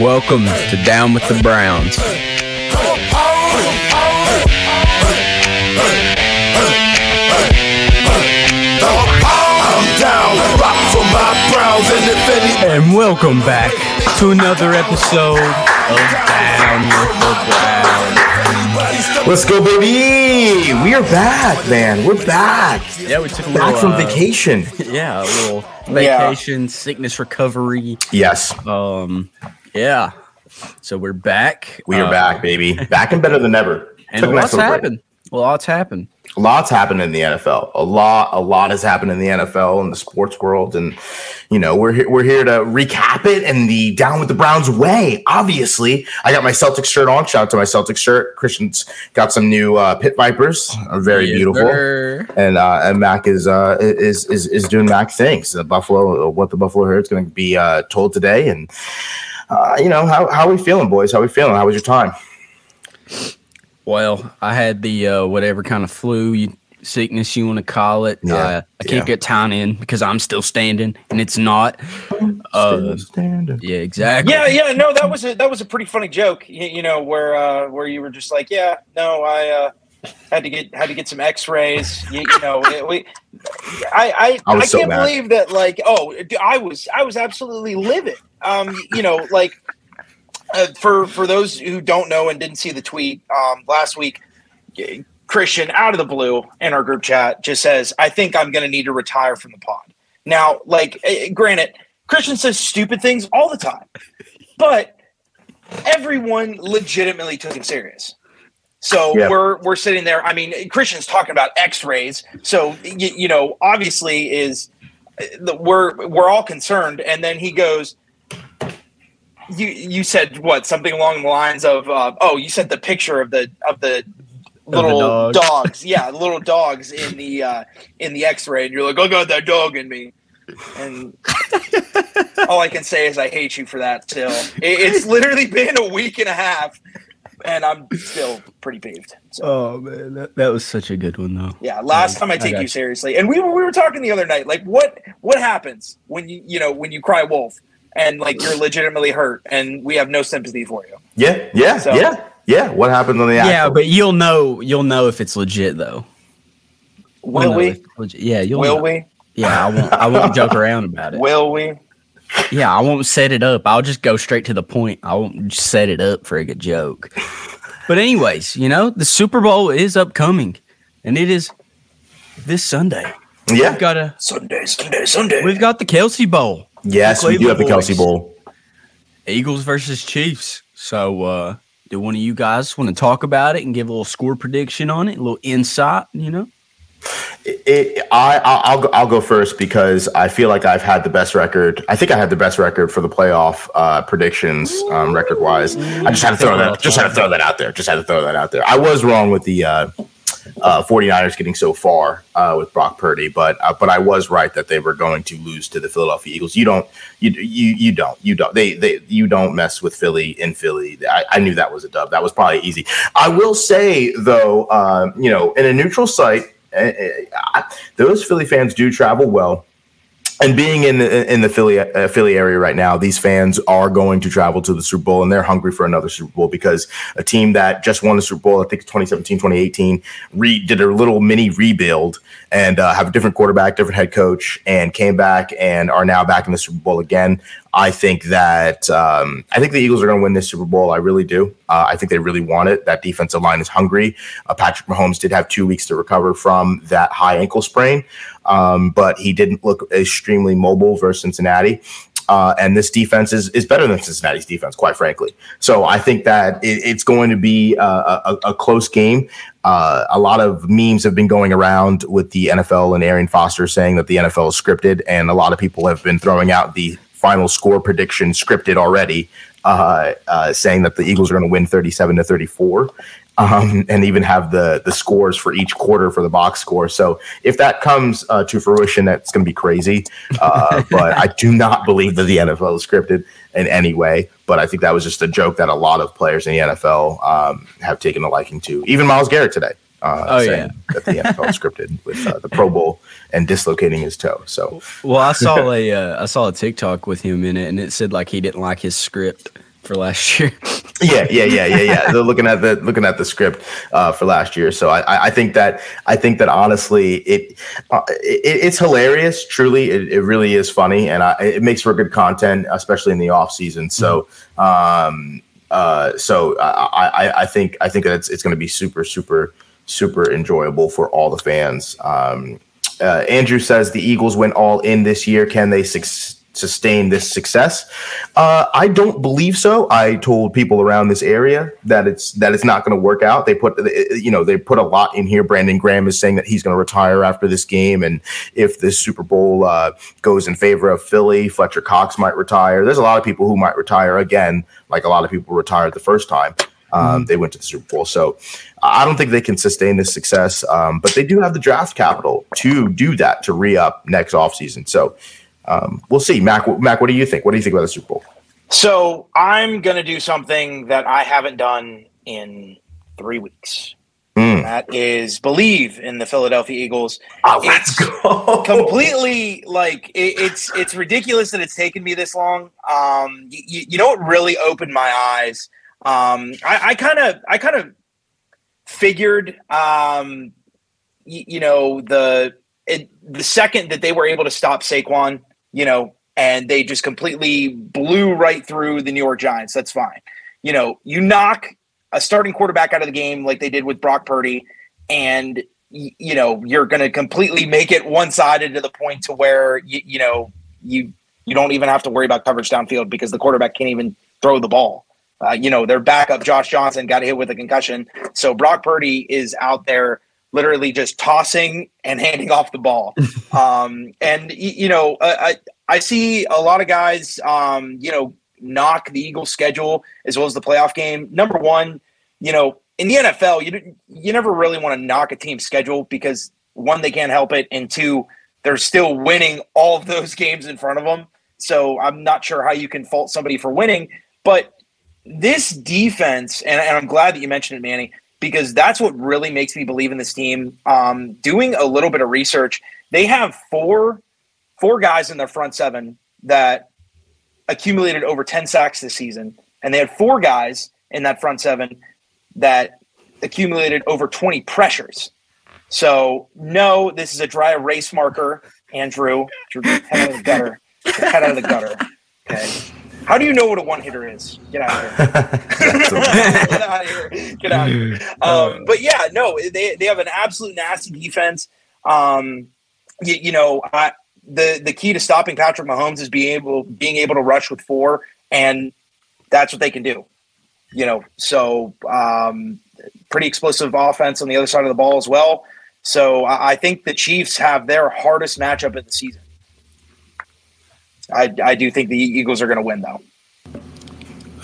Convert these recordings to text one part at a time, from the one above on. welcome to Down with the Browns. And welcome back to another episode of Down with the Browns. Let's go, baby! We are back, man. We're back. Yeah, we took a little back from vacation. Yeah, a little vacation, sickness recovery. Yes. Yeah. So we're back. We are back, baby. Back and better than ever. And lots happened. Lots happened in the NFL. A lot has happened in the NFL and the sports world, and you know we're here to recap it in the Down with the Browns way. Obviously, I got my Celtics shirt on. Shout out to my Celtics shirt. Christian's got some new Pit Vipers, very beautiful, and Mac is doing Mac things. What the Buffalo Herd is going to be told today, and you know how are we feeling, boys? How are we feeling? How was your time? Well, I had the whatever kind of sickness you want to call it. Yeah. I can't get time in because I'm still standing, and it's not. Standing. Yeah, exactly. Yeah. No, that was a pretty funny joke. You know, where you were just like, yeah, no, I had to get some X-rays. You know, I can't believe that. Like, oh, I was absolutely livid. You know, like. For those who don't know and didn't see the tweet last week, Christian out of the blue in our group chat just says, "I think I'm going to need to retire from the pod." Now, like, granted, Christian says stupid things all the time, but everyone legitimately took him serious. So we're sitting there. I mean, Christian's talking about X-rays, so you know, obviously we're all concerned, and then he goes. You said what, something along the lines of you sent the picture of the little dogs. Yeah, little dogs in the X-ray, and you're like, I got that dog in me, and all I can say is I hate you for that. Still, it's literally been a week and a half, and I'm still pretty peeved. So. Oh man, that was such a good one though. Yeah, last time I take you seriously, and we were talking the other night, like what happens when you cry wolf. And like you're legitimately hurt, and we have no sympathy for you. Yeah. What happens on the actual? Yeah, but you'll know if it's legit though. Will we? Yeah, you'll. Will we? Yeah, I won't joke around about it. Will we? Yeah, I won't set it up. I'll just go straight to the point. I won't set it up for a good joke. But anyways, you know the Super Bowl is upcoming, and it is this Sunday. Yeah, we've got a Sunday. We've got the Kelsey Bowl. Yes, we do have the Kelsey Bowl. Eagles versus Chiefs. So, do one of you guys want to talk about it and give a little score prediction on it, a little insight? You know, I'll go first because I feel like I've had the best record. I think I had the best record for the playoff predictions, record wise. I just had to throw that. Just had to throw that out there. I was wrong with the 49ers getting so far with Brock Purdy, but I was right that they were going to lose to the Philadelphia Eagles. You don't mess with Philly in Philly. I knew that was a dub. That was probably easy. I will say though, you know, in a neutral site, those Philly fans do travel well. And being in the Philly area right now, these fans are going to travel to the Super Bowl, and they're hungry for another Super Bowl because a team that just won the Super Bowl, I think 2017, 2018, did a little mini rebuild and have a different quarterback, different head coach, and came back and are now back in the Super Bowl again. I think that I think the Eagles are going to win this Super Bowl. I really do. I think they really want it. That defensive line is hungry. Patrick Mahomes did have 2 weeks to recover from that high ankle sprain, but he didn't look extremely mobile versus Cincinnati. And this defense is better than Cincinnati's defense, quite frankly. So I think that it's going to be a close game. A lot of memes have been going around with the NFL and Arian Foster saying that the NFL is scripted, and a lot of people have been throwing out the final score prediction scripted already, saying that the Eagles are going to win 37-34, and even have the scores for each quarter for the box score. So if that comes to fruition, that's going to be crazy. But I do not believe that the NFL is scripted in any way. But I think that was just a joke that a lot of players in the NFL have taken a liking to. Even Myles Garrett today. That the NFL scripted with the Pro Bowl and dislocating his toe. So, well, I saw a TikTok with him in it, and it said like he didn't like his script, for last year. Yeah. They're looking at the script for last year. So I think that honestly, it's hilarious. Truly, it really is funny, and it makes for good content, especially in the off season. So. So I think that it's going to be super, super, super enjoyable for all the fans. Andrew says the Eagles went all in this year. Can they sustain this success? I don't believe so. I told people around this area that it's not going to work out. They put a lot in here. Brandon Graham is saying that he's going to retire after this game, and if this Super Bowl goes in favor of Philly, Fletcher Cox might retire. There's a lot of people who might retire again, like a lot of people retired the first time they went to the Super Bowl. So I don't think they can sustain this success, but they do have the draft capital to do that, to re-up next offseason. So we'll see. Mac, what do you think? What do you think about the Super Bowl? So I'm going to do something that I haven't done in 3 weeks. That is believe in the Philadelphia Eagles. Oh, let's go. Completely, it's ridiculous that it's taken me this long. You know what really opened my eyes? I kind of figured, the second that they were able to stop Saquon, and they just completely blew right through the New York Giants. That's fine. You knock a starting quarterback out of the game like they did with Brock Purdy, and, you're going to completely make it one-sided to the point to where, you don't even have to worry about coverage downfield because the quarterback can't even throw the ball. Their backup, Josh Johnson, got hit with a concussion. So Brock Purdy is out there literally just tossing and handing off the ball. I see a lot of guys, knock the Eagles schedule as well as the playoff game. Number one, in the NFL, you never really want to knock a team's schedule because, one, they can't help it, and two, they're still winning all of those games in front of them. So I'm not sure how you can fault somebody for winning. But this defense, and I'm glad that you mentioned it, Manny, because that's what really makes me believe in this team. Doing a little bit of research, they have four guys in their front seven that accumulated over 10 sacks this season, and they had four guys in that front seven that accumulated over 20 pressures. So, no, this is a dry erase marker, Andrew. Your head out of the gutter. Okay. How do you know what a one-hitter is? Get out of here. Get out of here. But, yeah, no, they have an absolute nasty defense. The key to stopping Patrick Mahomes is being able to rush with four, and that's what they can do. So pretty explosive offense on the other side of the ball as well. So I think the Chiefs have their hardest matchup of the season. I do think the Eagles are going to win, though.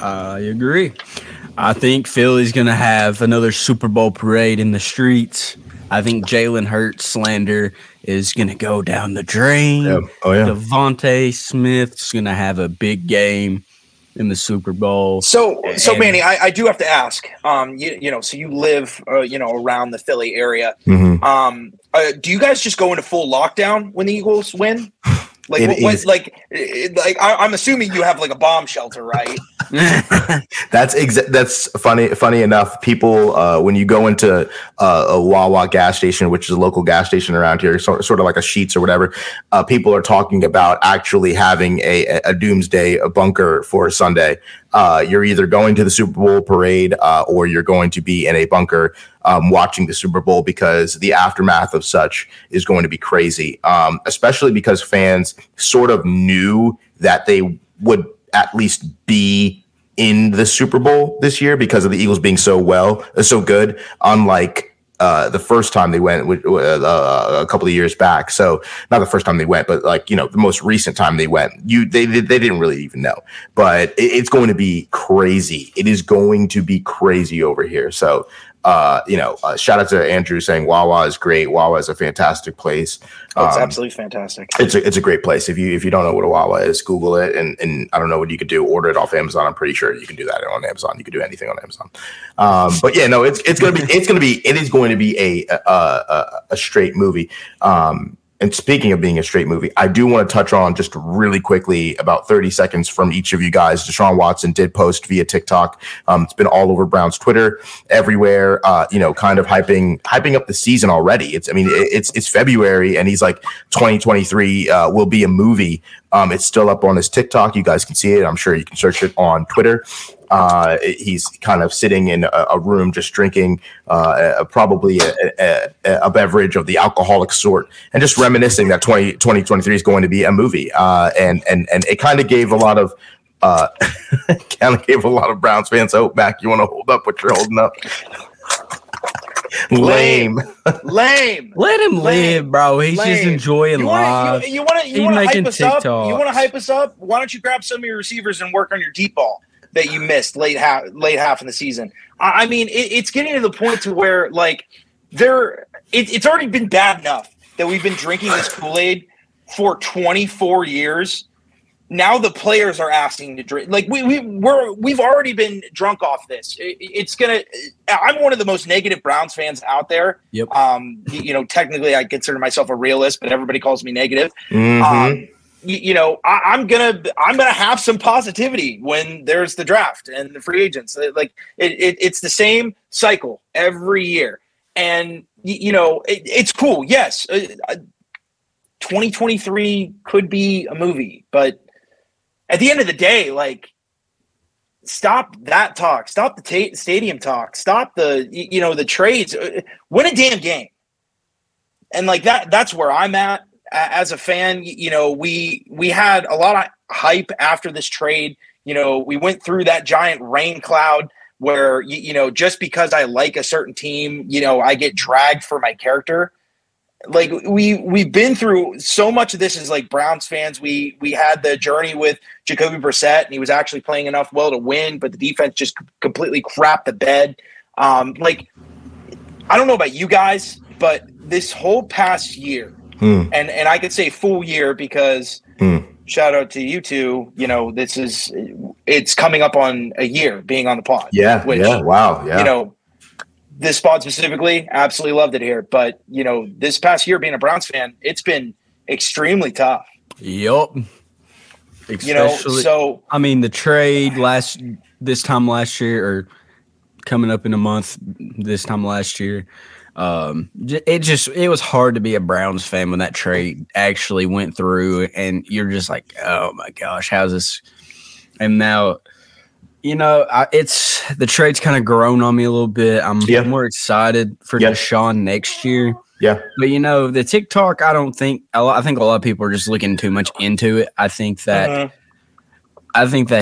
I agree. I think Philly's going to have another Super Bowl parade in the streets. I think Jalen Hurts slander is going to go down the drain. Yep. Oh, yeah. Devontae Smith's going to have a big game in the Super Bowl. So Manny, I do have to ask, so you live, around the Philly area. Mm-hmm. Do you guys just go into full lockdown when the Eagles win? I'm assuming you have like a bomb shelter, right? That's funny. Funny enough, people when you go into a Wawa gas station, which is a local gas station around here, sort of like a Sheetz or whatever, people are talking about actually having a doomsday bunker for Sunday. You're either going to the Super Bowl parade or you're going to be in a bunker watching the Super Bowl, because the aftermath of such is going to be crazy, especially because fans sort of knew that they would at least be in the Super Bowl this year because of the Eagles being so good, unlike the first time they went a couple of years back. So not the first time they went, but the most recent time they went, they didn't really even know, but it's going to be crazy. It is going to be crazy over here. So, shout out to Andrew saying Wawa is great. Wawa is a fantastic place. It's absolutely fantastic. It's a great place. If you don't know what a Wawa is, Google it. And I don't know what you could do. Order it off Amazon. I'm pretty sure you can do that on Amazon. You could do anything on Amazon. But yeah, no, it's going to be a straight movie. And speaking of being a straight movie, I do want to touch on just really quickly about 30 seconds from each of you guys. Deshaun Watson did post via TikTok. It's been all over Brown's Twitter, everywhere, kind of hyping up the season already. It's February, and he's like 2023 will be a movie. It's still up on his TikTok. You guys can see it. I'm sure you can search it on Twitter. He's kind of sitting in a room just drinking probably a beverage of the alcoholic sort and just reminiscing that 2023 is going to be a movie. And it kind of gave a lot of Browns fans hope. Mac, you want to hold up what you're holding up? Lame. Let him live, bro. He's just enjoying life. You want to hype us up? You want to hype us up? Why don't you grab some of your receivers and work on your deep ball that you missed late half of the season? I mean, it's getting to the point to where it's already been bad enough that we've been drinking this Kool-Aid for 24 years. Now the players are asking to drink. Like we've already been drunk off this. I'm one of the most negative Browns fans out there. Yep. Technically I consider myself a realist, but everybody calls me negative. Mm-hmm. I'm gonna have some positivity when there's the draft and the free agents. Like it's the same cycle every year, and it's cool. Yes, 2023 could be a movie, but at the end of the day, like, stop that talk. Stop the stadium talk. Stop the the trades. Win a damn game, and like that. That's where I'm at. As a fan, we had a lot of hype after this trade. We went through that giant rain cloud where, just because I like a certain team, I get dragged for my character. Like we've been through so much of this as like Browns fans. We had the journey with Jacoby Brissett, and he was actually playing enough well to win, but the defense just completely crapped the bed. I don't know about you guys, but this whole past year, and I could say full year because shout out to you two. It's coming up on a year being on the pod. Yeah. Which, yeah. Wow. Yeah. This pod specifically, absolutely loved it here. But this past year being a Browns fan, it's been extremely tough. Yup. Especially, the trade this time last year, or coming up in a month this time last year. It was hard to be a Browns fan when that trade actually went through, and you're just like, oh my gosh, how's this? And now, it's the trade's kind of grown on me a little bit. I'm more excited for Deshaun next year. Yeah, but the TikTok, I think a lot of people are just looking too much into it. I think that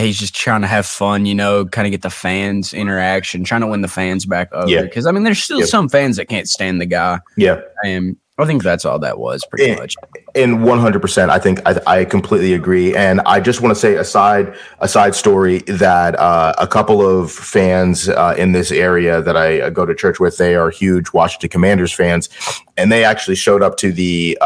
he's just trying to have fun, kind of get the fans interaction, trying to win the fans back over. Yeah. Because, there's still some fans that can't stand the guy. Yeah. And I think that's all that was pretty much. And 100%, I think I completely agree. And I just want to say a side story that a couple of fans in this area that I go to church with, they are huge Washington Commanders fans. And they actually showed up to the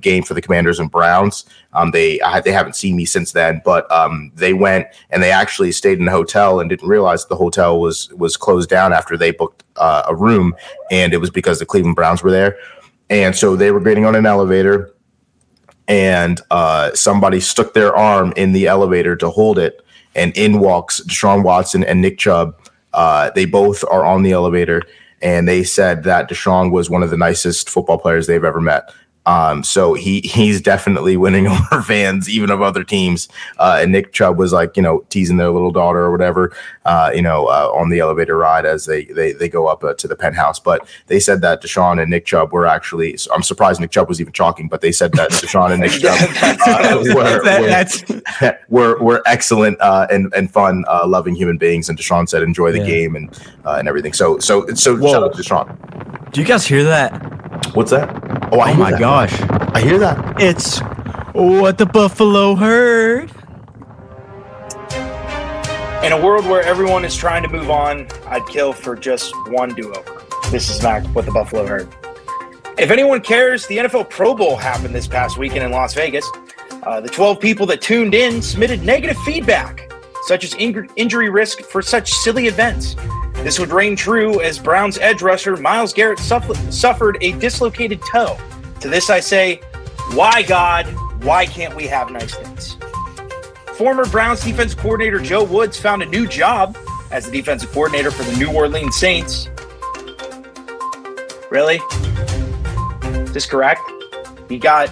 game for the Commanders and Browns. They haven't seen me since then, but they went and they actually stayed in a hotel and didn't realize the hotel was closed down after they booked a room, and it was because the Cleveland Browns were there. And so they were getting on an elevator, and somebody stuck their arm in the elevator to hold it, and in walks Deshaun Watson and Nick Chubb. They both are on the elevator, and they said that Deshaun was one of the nicest football players they've ever met. So he's definitely winning over fans, even of other teams. And Nick Chubb was like, teasing their little daughter or whatever, on the elevator ride as they go up to the penthouse. But they said that Deshaun and Nick Chubb were actually, I'm surprised Nick Chubb was even talking, but they said that Deshaun and Nick Chubb were excellent and fun, loving human beings. And Deshaun said, enjoy the game and everything. So shout out to Deshaun. Do you guys hear that? What's that? Oh, my God. I hear that. It's what the Buffalo heard. In a world where everyone is trying to move on, I'd kill for just one do-over. This is not what the Buffalo heard. If anyone cares, the NFL Pro Bowl happened this past weekend in Las Vegas. The 12 people that tuned in submitted negative feedback, such as injury risk for such silly events. This would ring true as Browns edge rusher Myles Garrett suffered a dislocated toe. To this I say, Why, God, why can't we have nice things? Former Browns defense coordinator Joe Woods found a new job as the defensive coordinator for the New Orleans Saints. Really? Is this correct? He got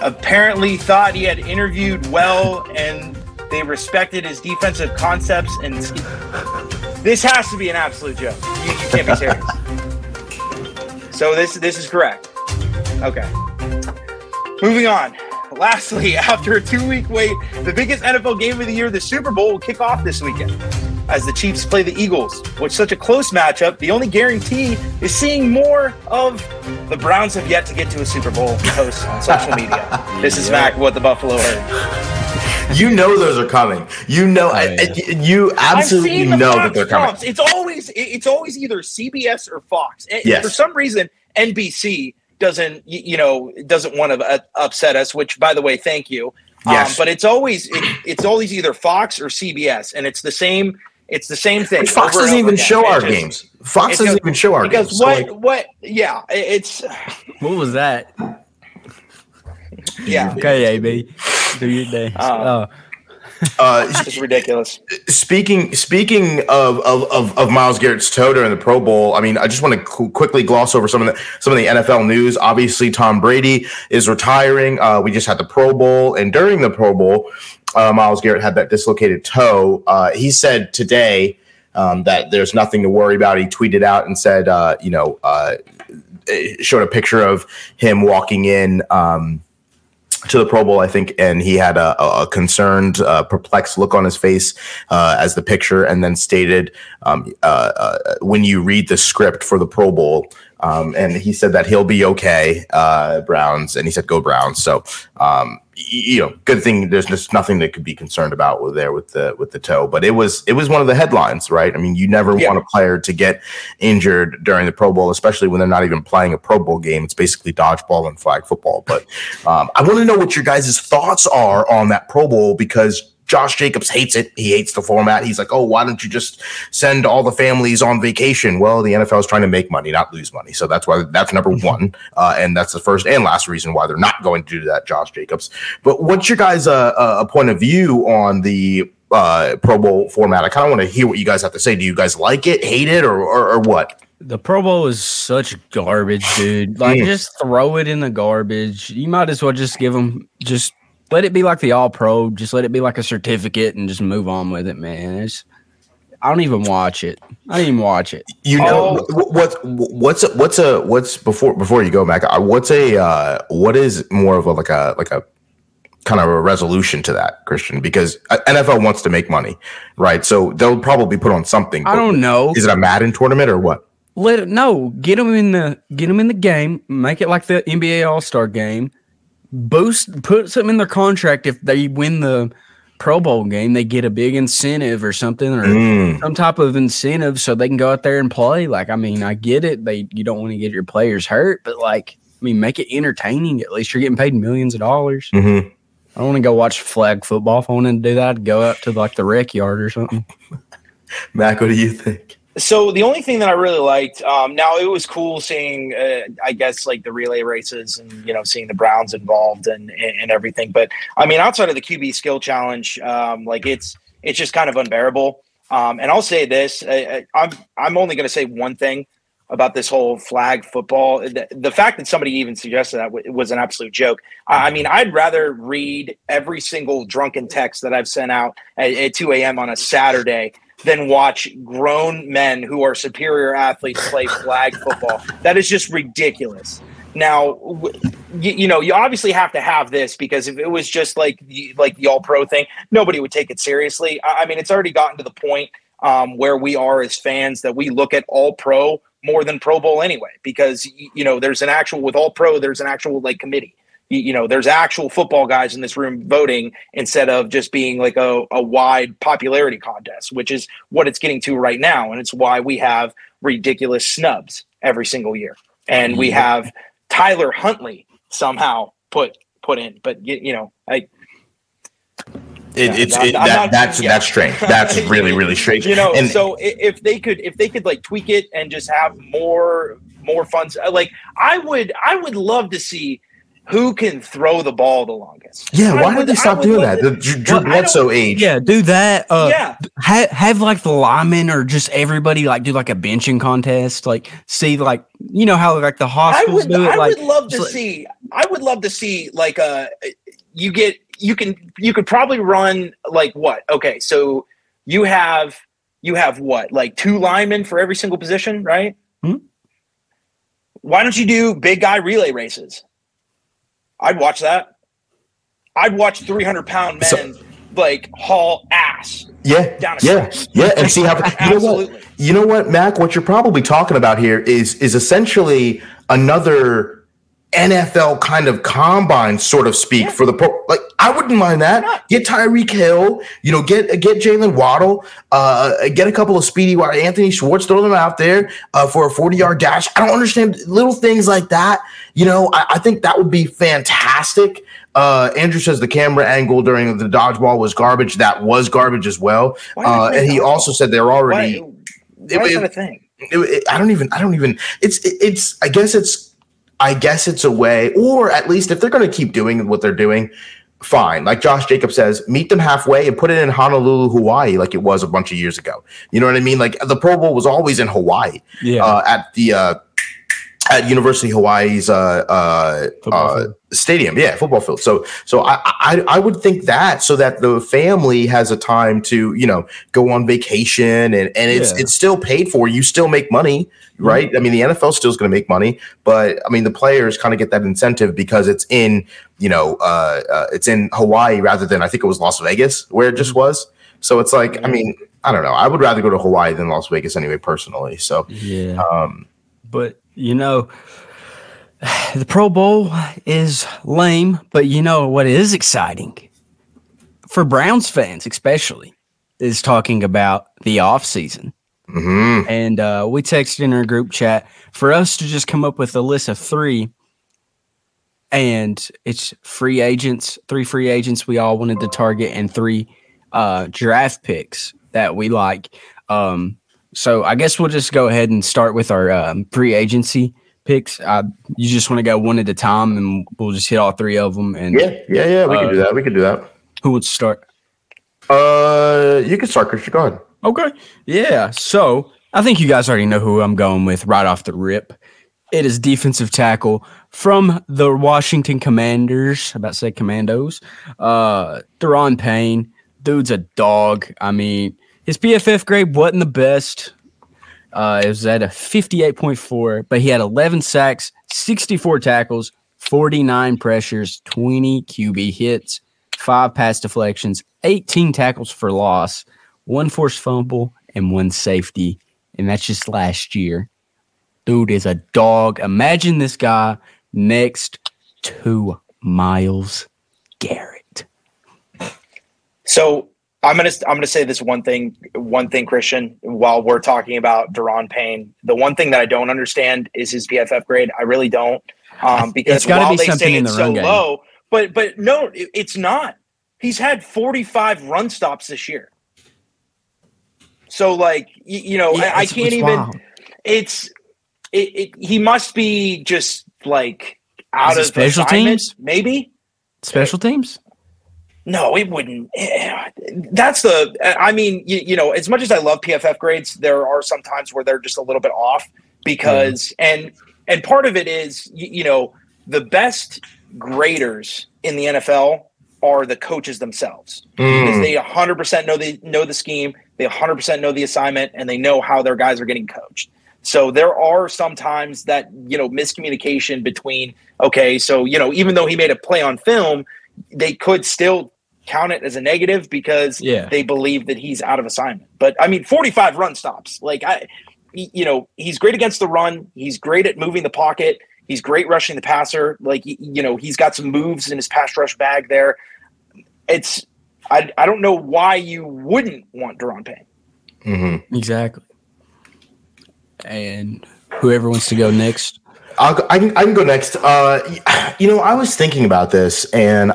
apparently thought he had interviewed well and they respected his defensive concepts and this has to be an absolute joke. You can't be serious. So this is correct. Okay. Moving on. Lastly, after a 2-week wait, the biggest NFL game of the year, the Super Bowl, will kick off this weekend as the Chiefs play the Eagles. With such a close matchup, the only guarantee is seeing more of the Browns have yet to get to a Super Bowl post on social media. This is Mac, what the Buffalo heard. You know those are coming. You know, you absolutely know that they're coming. It's always either CBS or Fox. Yes. For some reason, NBC doesn't want to upset us, which, by the way, thank you. Yes. But it's always either Fox or CBS, and it's the same thing. Fox doesn't even show our games. Fox doesn't even show our games. Yeah, it's. What was that? Yeah. Okay, AB. Do your day. It's ridiculous. Speaking of Myles Garrett's toe during the Pro Bowl, I mean, I just want to quickly gloss over some of the NFL news. Obviously, Tom Brady is retiring. We just had the Pro Bowl, and during the Pro Bowl, Myles Garrett had that dislocated toe. He said today that there's nothing to worry about. He tweeted out and said, showed a picture of him walking in. To the Pro Bowl, I think, and he had a concerned, perplexed look on his face as the picture, and then stated, when you read the script for the Pro Bowl, and he said that he'll be okay, Browns, and he said, go Browns. So, good thing there's just nothing that could be concerned about there with the toe, but it was one of the headlines, right? I mean, you never want a player to get injured during the Pro Bowl, especially when they're not even playing a Pro Bowl game. It's basically dodgeball and flag football. But I want to know what your guys' thoughts are on that Pro Bowl, because Josh Jacobs hates it. He hates the format. He's like, oh, why don't you just send all the families on vacation? Well, the NFL is trying to make money, not lose money. So that's why that's number one. And that's the first and last reason why they're not going to do that, Josh Jacobs. But what's your guys' point of view on the Pro Bowl format? I kind of want to hear what you guys have to say. Do you guys like it, hate it, or what? The Pro Bowl is such garbage, dude. Like, just throw it in the garbage. You might as well just give them just – let it be like the All-Pro. Just let it be like a certificate and just move on with it, man. I don't even watch it. You know, what's before you go, Mac? What is more of a kind of a resolution to that, Christian? Because NFL wants to make money, right? So they'll probably put on something. I don't know. Is it a Madden tournament or what? Get them in the game. Make it like the NBA All-Star game. Put something in their contract. If they win the Pro Bowl game, they get a big incentive or something, or some type of incentive so they can go out there and play. Like, I mean, I get it. You don't want to get your players hurt, but like, I mean, make it entertaining. At least you're getting paid millions of dollars. Mm-hmm. I don't want to go watch flag football. If I wanted to do that, I'd go out to like the rec yard or something. Mac, what do you think? So the only thing that I really liked, now it was cool seeing, I guess, like the relay races and, you know, seeing the Browns involved and everything. But I mean, outside of the QB skill challenge, like it's just kind of unbearable. And I'll say this, I'm only going to say one thing about this whole flag football. The fact that somebody even suggested that was an absolute joke. I mean, I'd rather read every single drunken text that I've sent out at 2 a.m. on a Saturday than watch grown men who are superior athletes play flag football. That is just ridiculous. Now, you know, you obviously have to have this, because if it was just like the All-Pro thing, nobody would take it seriously. I mean, it's already gotten to the point where we are as fans that we look at All-Pro more than Pro Bowl anyway, because, you know, there's an actual like committee. You know, there's actual football guys in this room voting instead of just being like a wide popularity contest, which is what it's getting to right now. And it's why we have ridiculous snubs every single year. And we have Tyler Huntley somehow put in. But, you know, that's strange. That's really strange. You know, and so if they could like tweak it and just have more funds, like I would love to see who can throw the ball the longest. Yeah, why did they stop doing that? The Drew Bledsoe age. Yeah, do that. Yeah. Have like the linemen or just everybody like do like a benching contest. Like see like you know how like the hospitals do it. I would love to see like you could probably run like what? Okay, so you have what? Like two linemen for every single position, right? Mm-hmm. Why don't you do big guy relay races? I'd watch that. I'd watch 300-pound men like haul ass. Yeah, down a yeah, and see how. You know what, Mac? What you're probably talking about here is essentially another NFL kind of combine, sort of speak, for the like. I wouldn't mind that. Get Tyreek Hill, you know, get Jaylen Waddle, get a couple of speedy wide Anthony Schwartz, throw them out there for a 40-yard dash. I don't understand little things like that. You know, I think that would be fantastic. Andrew says the camera angle during the dodgeball was garbage. That was garbage as well. And he also said they're already. Why is that a thing? I don't even. It's. I guess it's a way, or at least if they're going to keep doing what they're doing, fine. Like Josh Jacobs says, meet them halfway and put it in Honolulu, Hawaii, like it was a bunch of years ago. You know what I mean? Like the Pro Bowl was always in Hawaii. Yeah. At University of Hawaii's stadium, football field. So I would think that so that the family has a time to go on vacation and it's still paid for. You still make money, right? Mm-hmm. I mean, the NFL still is going to make money, but I mean the players kind of get that incentive because it's in it's in Hawaii rather than I think it was Las Vegas where it just was. So it's like I mean I don't know. I would rather go to Hawaii than Las Vegas anyway, personally. So but. You know, the Pro Bowl is lame, but you know what is exciting for Browns fans, especially, is talking about the offseason. Mm-hmm. And we texted in our group chat for us to just come up with a list of three, and it's three free agents we all wanted to target, and three draft picks that we like. So I guess we'll just go ahead and start with our pre-agency picks. You just want to go one at a time, and we'll just hit all three of them. And yeah. We can do that. Who would start? You can start, Christian. Go ahead. Okay. Yeah. So I think you guys already know who I'm going with right off the rip. It is defensive tackle from the Washington Commanders. I about to say Commandos. Daron Payne. Dude's a dog. I mean. His PFF grade wasn't the best. It was at a 58.4, but he had 11 sacks, 64 tackles, 49 pressures, 20 QB hits, 5 pass deflections, 18 tackles for loss, 1 forced fumble, and 1 safety. And that's just last year. Dude is a dog. Imagine this guy next to Myles Garrett. So... I'm gonna say this one thing, Christian, while we're talking about Daron Payne. The one thing that I don't understand is his PFF grade. I really don't, because while they say it's so low, but no, it's not. He's had 45 run stops this year. So like I can't even. Wild. He must be just like out of special teams, maybe. Special teams. No, it wouldn't. As much as I love PFF grades, there are some times where they're just a little bit off because, and part of it is, the best graders in the NFL are the coaches themselves because they 100% know the scheme, they 100% know the assignment, and they know how their guys are getting coached. So there are some times that, miscommunication between, even though he made a play on film, they could still count it as a negative because they believe that he's out of assignment. But 45 run stops. He's great against the run. He's great at moving the pocket. He's great rushing the passer. He's got some moves in his pass rush bag there. I don't know why you wouldn't want Daron Payne. Mm-hmm. Exactly. And whoever wants to go next. I can go next. I was thinking about this, and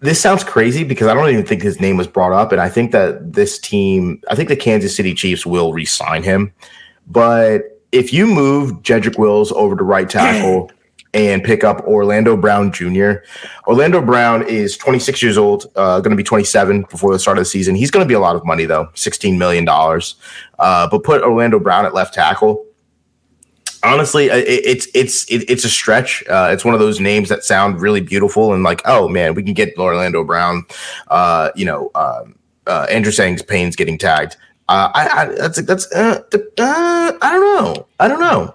this sounds crazy because I don't even think his name was brought up, and I think that the Kansas City Chiefs will re-sign him. But if you move Jedrick Wills over to right tackle and pick up Orlando Brown Jr., Orlando Brown is 26 years old, going to be 27 before the start of the season. He's going to be a lot of money, though, $16 million. But put Orlando Brown at left tackle. Honestly, it's a stretch. It's one of those names that sound really beautiful and like, oh, man, we can get Orlando Brown. Andrew Sang's Payne's getting tagged. I don't know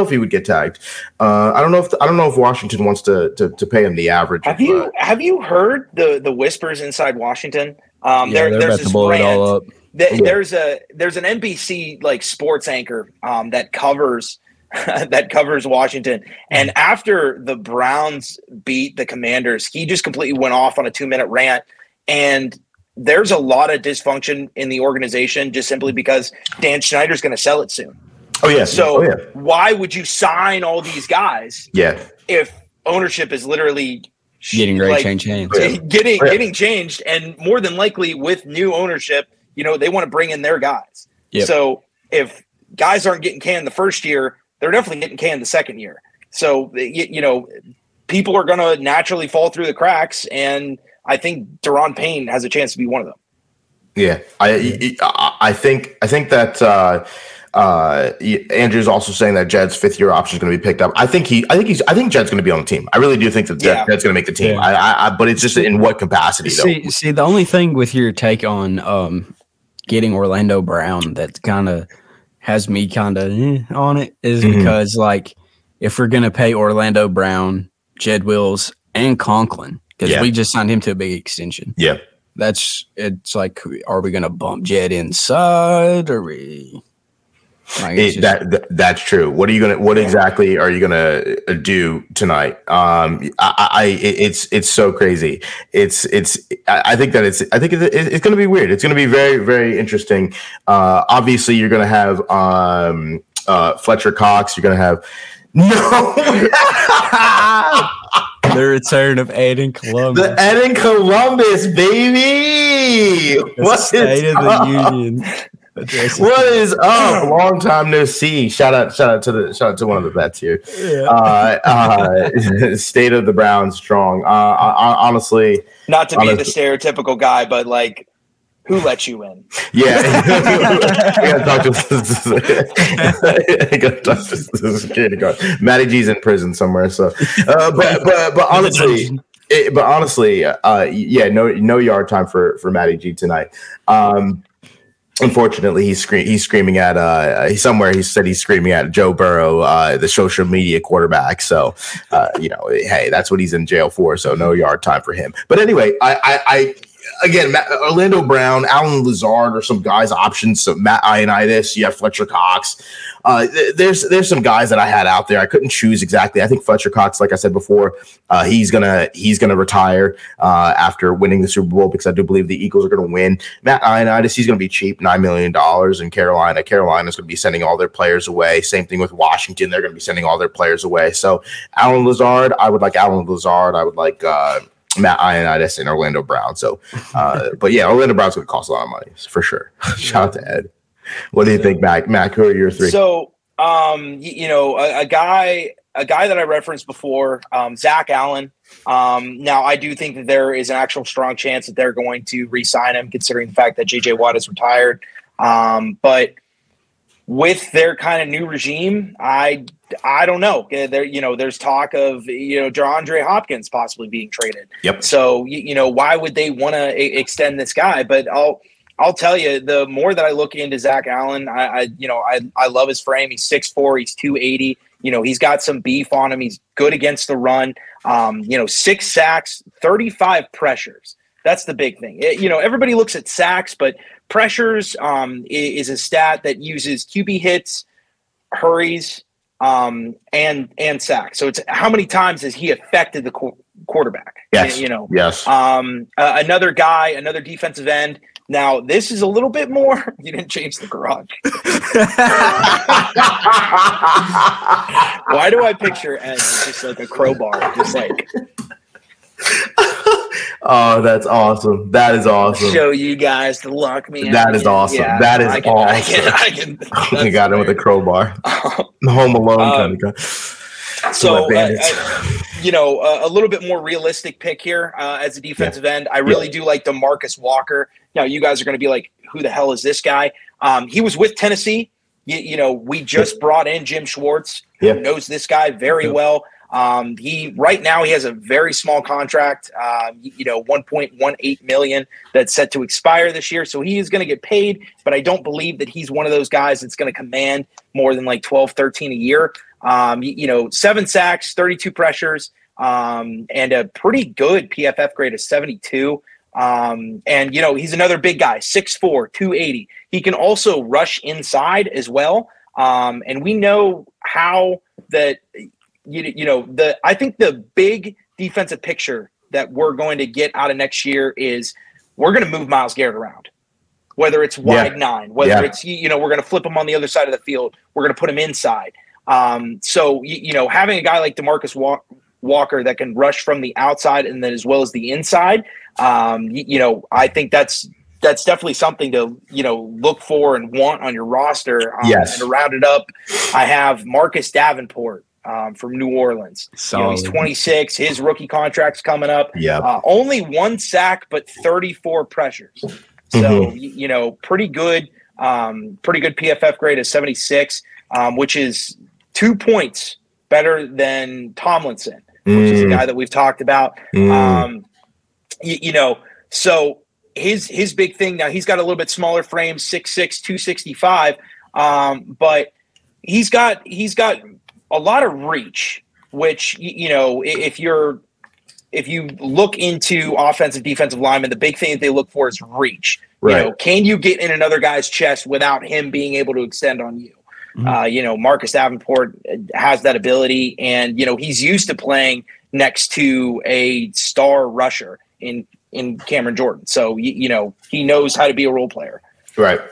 if he would get tagged. I don't know if Washington wants to pay him the average. Have you heard the whispers inside Washington? There's this brand. There's an NBC like sports anchor that covers that covers Washington. And after the Browns beat the Commanders, he just completely went off on a 2-minute rant. And there's a lot of dysfunction in the organization just simply because Dan Snyder's going to sell it soon. Oh, yeah. So why would you sign all these guys if ownership is literally getting ready to change hands? Getting changed, and more than likely with new ownership, you know, they want to bring in their guys. Yep. So if guys aren't getting canned the first year, they're definitely getting canned the second year. So, you know, people are going to naturally fall through the cracks, and I think Daron Payne has a chance to be one of them. Yeah, I think that Andrew's also saying that Jed's fifth-year option is going to be picked up. I think Jed's going to be on the team. I really do think that Jed's going to make the team. Yeah. But it's just in what capacity, though. See, the only thing with your take on getting Orlando Brown that kind of has me kind of on it is because, like, if we're going to pay Orlando Brown, Jed Wills, and Conklin, because we just signed him to a big extension. Yeah. It's like, are we going to bump Jed inside? Or we? Like, that's true. What exactly are you going to do tonight? It's so crazy. I think it's going to be weird. It's going to be very, very interesting. Obviously you're going to have, Fletcher Cox. You're going to have, the return of Ed in Columbus. The Ed in Columbus, baby. What is up? What is up? Long time no see. Shout out to one of the vets here. Yeah. State of the Browns strong. Honestly, not to be the stereotypical guy, but like, who let you in? Yeah. We got to talk to the security guard. Matty G's in prison somewhere. So, but honestly, yeah, no yard time for Matty G tonight. Unfortunately, he's screaming at somewhere. He said he's screaming at Joe Burrow, the social media quarterback. So, you know, hey, that's what he's in jail for. So no yard time for him. But anyway, again, Orlando Brown, Alan Lazard are some guys' options. So Matt Ioannidis, you have Fletcher Cox. There's some guys that I had out there. I couldn't choose exactly. I think Fletcher Cox, like I said before, he's gonna retire after winning the Super Bowl because I do believe the Eagles are gonna win. Matt Ioannidis, he's gonna be cheap, $9 million in Carolina. Carolina's gonna be sending all their players away. Same thing with Washington; they're gonna be sending all their players away. So Alan Lazard, I would like Alan Lazard. I would like Matt Ioannidis and Orlando Brown. So, but yeah, Orlando Brown's going to cost a lot of money for sure. Shout out to Ed. What do you think, Mac? Mac, who are your three? So, you know, a guy that I referenced before, Zach Allen. Now I do think that there is an actual strong chance that they're going to re-sign him considering the fact that J.J. Watt is retired. But with their kind of new regime, I don't know. There, you know, there's talk of, you know, DeAndre Hopkins possibly being traded. Yep. So, you know, why would they want to extend this guy? But I'll tell you, the more that I look into Zach Allen, I love his frame. He's 6'4", he's 280. You know, he's got some beef on him. He's good against the run. You know, 6 sacks, 35 pressures. That's the big thing. You know, everybody looks at sacks, but pressures is a stat that uses QB hits, hurries, and sacks. So it's how many times has he affected the quarterback? Yes. You know. Yes. Another guy, another defensive end. Now this is a little bit more. You didn't change the garage. Why do I picture Ed just like a crowbar, just like? Oh, that's awesome. That is awesome. Show you guys to lock me in. That is awesome. Yeah, that is awesome. I got him with a crowbar. Home Alone kind of guy. So, a little bit more realistic pick here as a defensive end. I really do like DeMarcus Walker. Now, you guys are going to be like, who the hell is this guy? He was with Tennessee. We just brought in Jim Schwartz, who knows this guy very well. He has a very small contract, $1.18 million that's set to expire this year. So he is going to get paid, but I don't believe that he's one of those guys that's going to command more than like 12, 13 a year. 7 sacks, 32 pressures, and a pretty good PFF grade of 72. He's another big guy, 6'4", 280. He can also rush inside as well. And we know how that – I think the big defensive picture that we're going to get out of next year is we're going to move Myles Garrett around, whether it's wide nine, whether it's, we're going to flip him on the other side of the field. We're going to put him inside. Having a guy like DeMarcus Walker that can rush from the outside and then as well as the inside, I think that's definitely something to, look for and want on your roster. And to round it up, I have Marcus Davenport. From New Orleans. He's 26. His rookie contract's coming up. Only 1 sack, but 34 pressures. So, pretty good PFF grade of 76, which is 2 points better than Tomlinson, which is a guy that we've talked about. So his big thing now, he's got a little bit smaller frame, 6'6", 265, but he's got a lot of reach, which, if you look into offensive, defensive linemen, the big thing that they look for is reach. Right. Can you get in another guy's chest without him being able to extend on you? Mm-hmm. Marcus Davenport has that ability, and, he's used to playing next to a star rusher in Cameron Jordan. So, he knows how to be a role player. Right.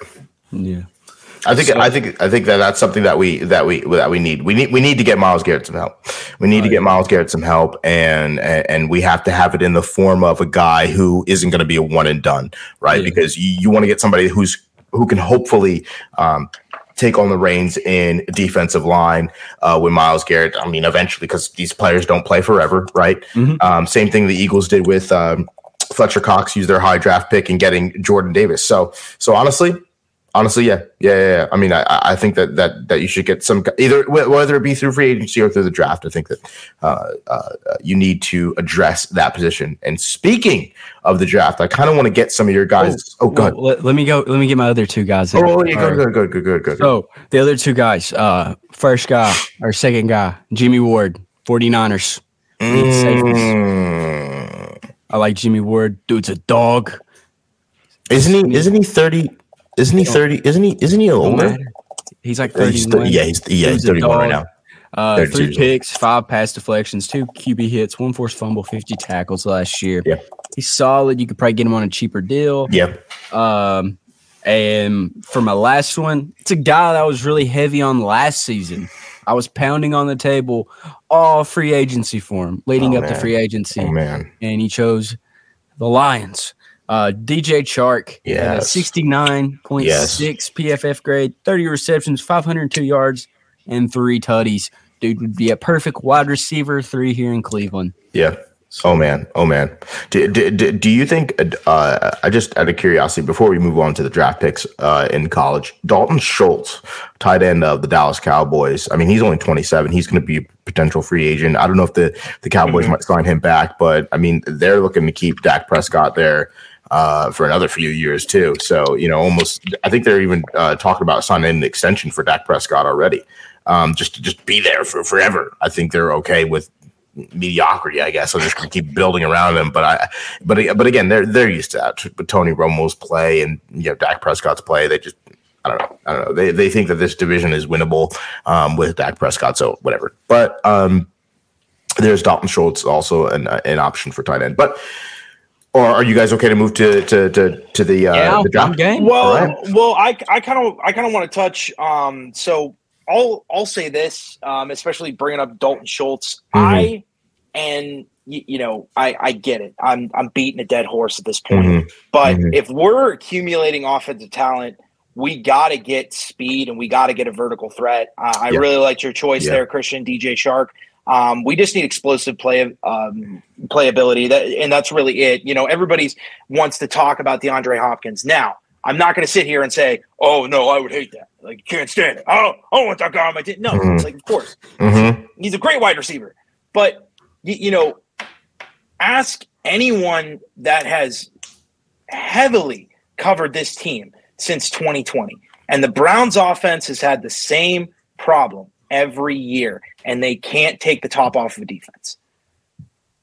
Yeah. I think that's something that we need. We need to get Myles Garrett some help. We need to get Myles Garrett some help, and we have to have it in the form of a guy who isn't going to be a one and done, right? Yeah. Because you want to get somebody who can hopefully take on the reins in defensive line with Myles Garrett. I mean, eventually, because these players don't play forever, right? Mm-hmm. Same thing the Eagles did with Fletcher Cox, used their high draft pick in getting Jordan Davis. So honestly. Yeah. I mean, I think that you should get some, either whether it be through free agency or through the draft. I think that you need to address that position. And speaking of the draft, I kind of want to get some of your guys. Oh, good. Let me get my other 2 guys. Good. So the other 2 guys, second guy, Jimmy Ward, 49ers. I like Jimmy Ward. Dude's a dog. Isn't he 30? Isn't he older? He's like 31. He's 31 right now. 3 picks, 5 pass deflections, 2 QB hits, 1 forced fumble, 50 tackles last year. Yeah. He's solid. You could probably get him on a cheaper deal. Yeah. And for my last one, it's a guy that I was really heavy on last season. I was pounding on the table all free agency for him, leading up to free agency. Oh, man. And he chose the Lions. DJ Chark, 69.6 PFF grade, 30 receptions, 502 yards, and 3 tutties. Dude would be a perfect wide receiver 3 here in Cleveland. Yeah. Oh man. Do you think? I just out of curiosity, before we move on to the draft picks in college, Dalton Schultz, tight end of the Dallas Cowboys. I mean, he's only 27. He's going to be a potential free agent. I don't know if the Cowboys might sign him back, but I mean, they're looking to keep Dak Prescott there for another few years too. So, I think they're even talking about signing an extension for Dak Prescott already, just be there for forever. I think they're okay with mediocrity, I guess. I'm just going to keep building around him. But again, they're used to that. But Tony Romo's play and Dak Prescott's play, they just, I don't know. They think that this division is winnable with Dak Prescott. So whatever. But there's Dalton Schultz also an option for tight end. But. Or are you guys okay to move to the draft game? Well, right. Well, I kind of want to touch. So I'll say this, especially bringing up Dalton Schultz. Mm-hmm. I and I get it. I'm beating a dead horse at this point. Mm-hmm. But if we're accumulating offensive talent, we got to get speed and we got to get a vertical threat. I really liked your choice there, Christian, DJ Shark. We just need explosive playability, and that's really it. You know, everybody wants to talk about DeAndre Hopkins. Now, I'm not going to sit here and say, oh, no, I would hate that. Like, you can't stand it. I don't want that guy on my team. No, it's like, of course. He's a great wide receiver. But, you know, ask anyone that has heavily covered this team since 2020. And the Browns offense has had the same problem every year, and they can't take the top off of a defense.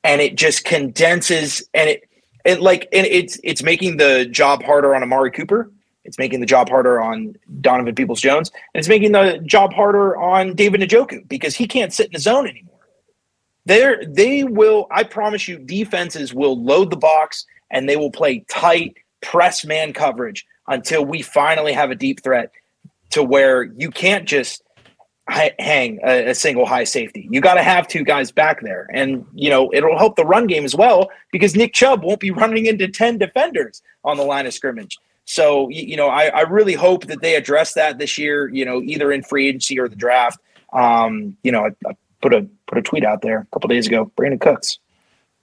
And it just condenses, and it's making the job harder on Amari Cooper. It's making the job harder on Donovan Peoples-Jones, and it's making the job harder on David Njoku because he can't sit in the zone anymore. I promise you, defenses will load the box and they will play tight press man coverage until we finally have a deep threat to where you can't just hang a single high safety. You got to have two guys back there, and you know it'll help the run game as well because Nick Chubb won't be running into 10 defenders on the line of scrimmage. So I really hope that they address that this year, you know, either in free agency or the draft. I put a tweet out there a couple days ago, Brandon Cooks.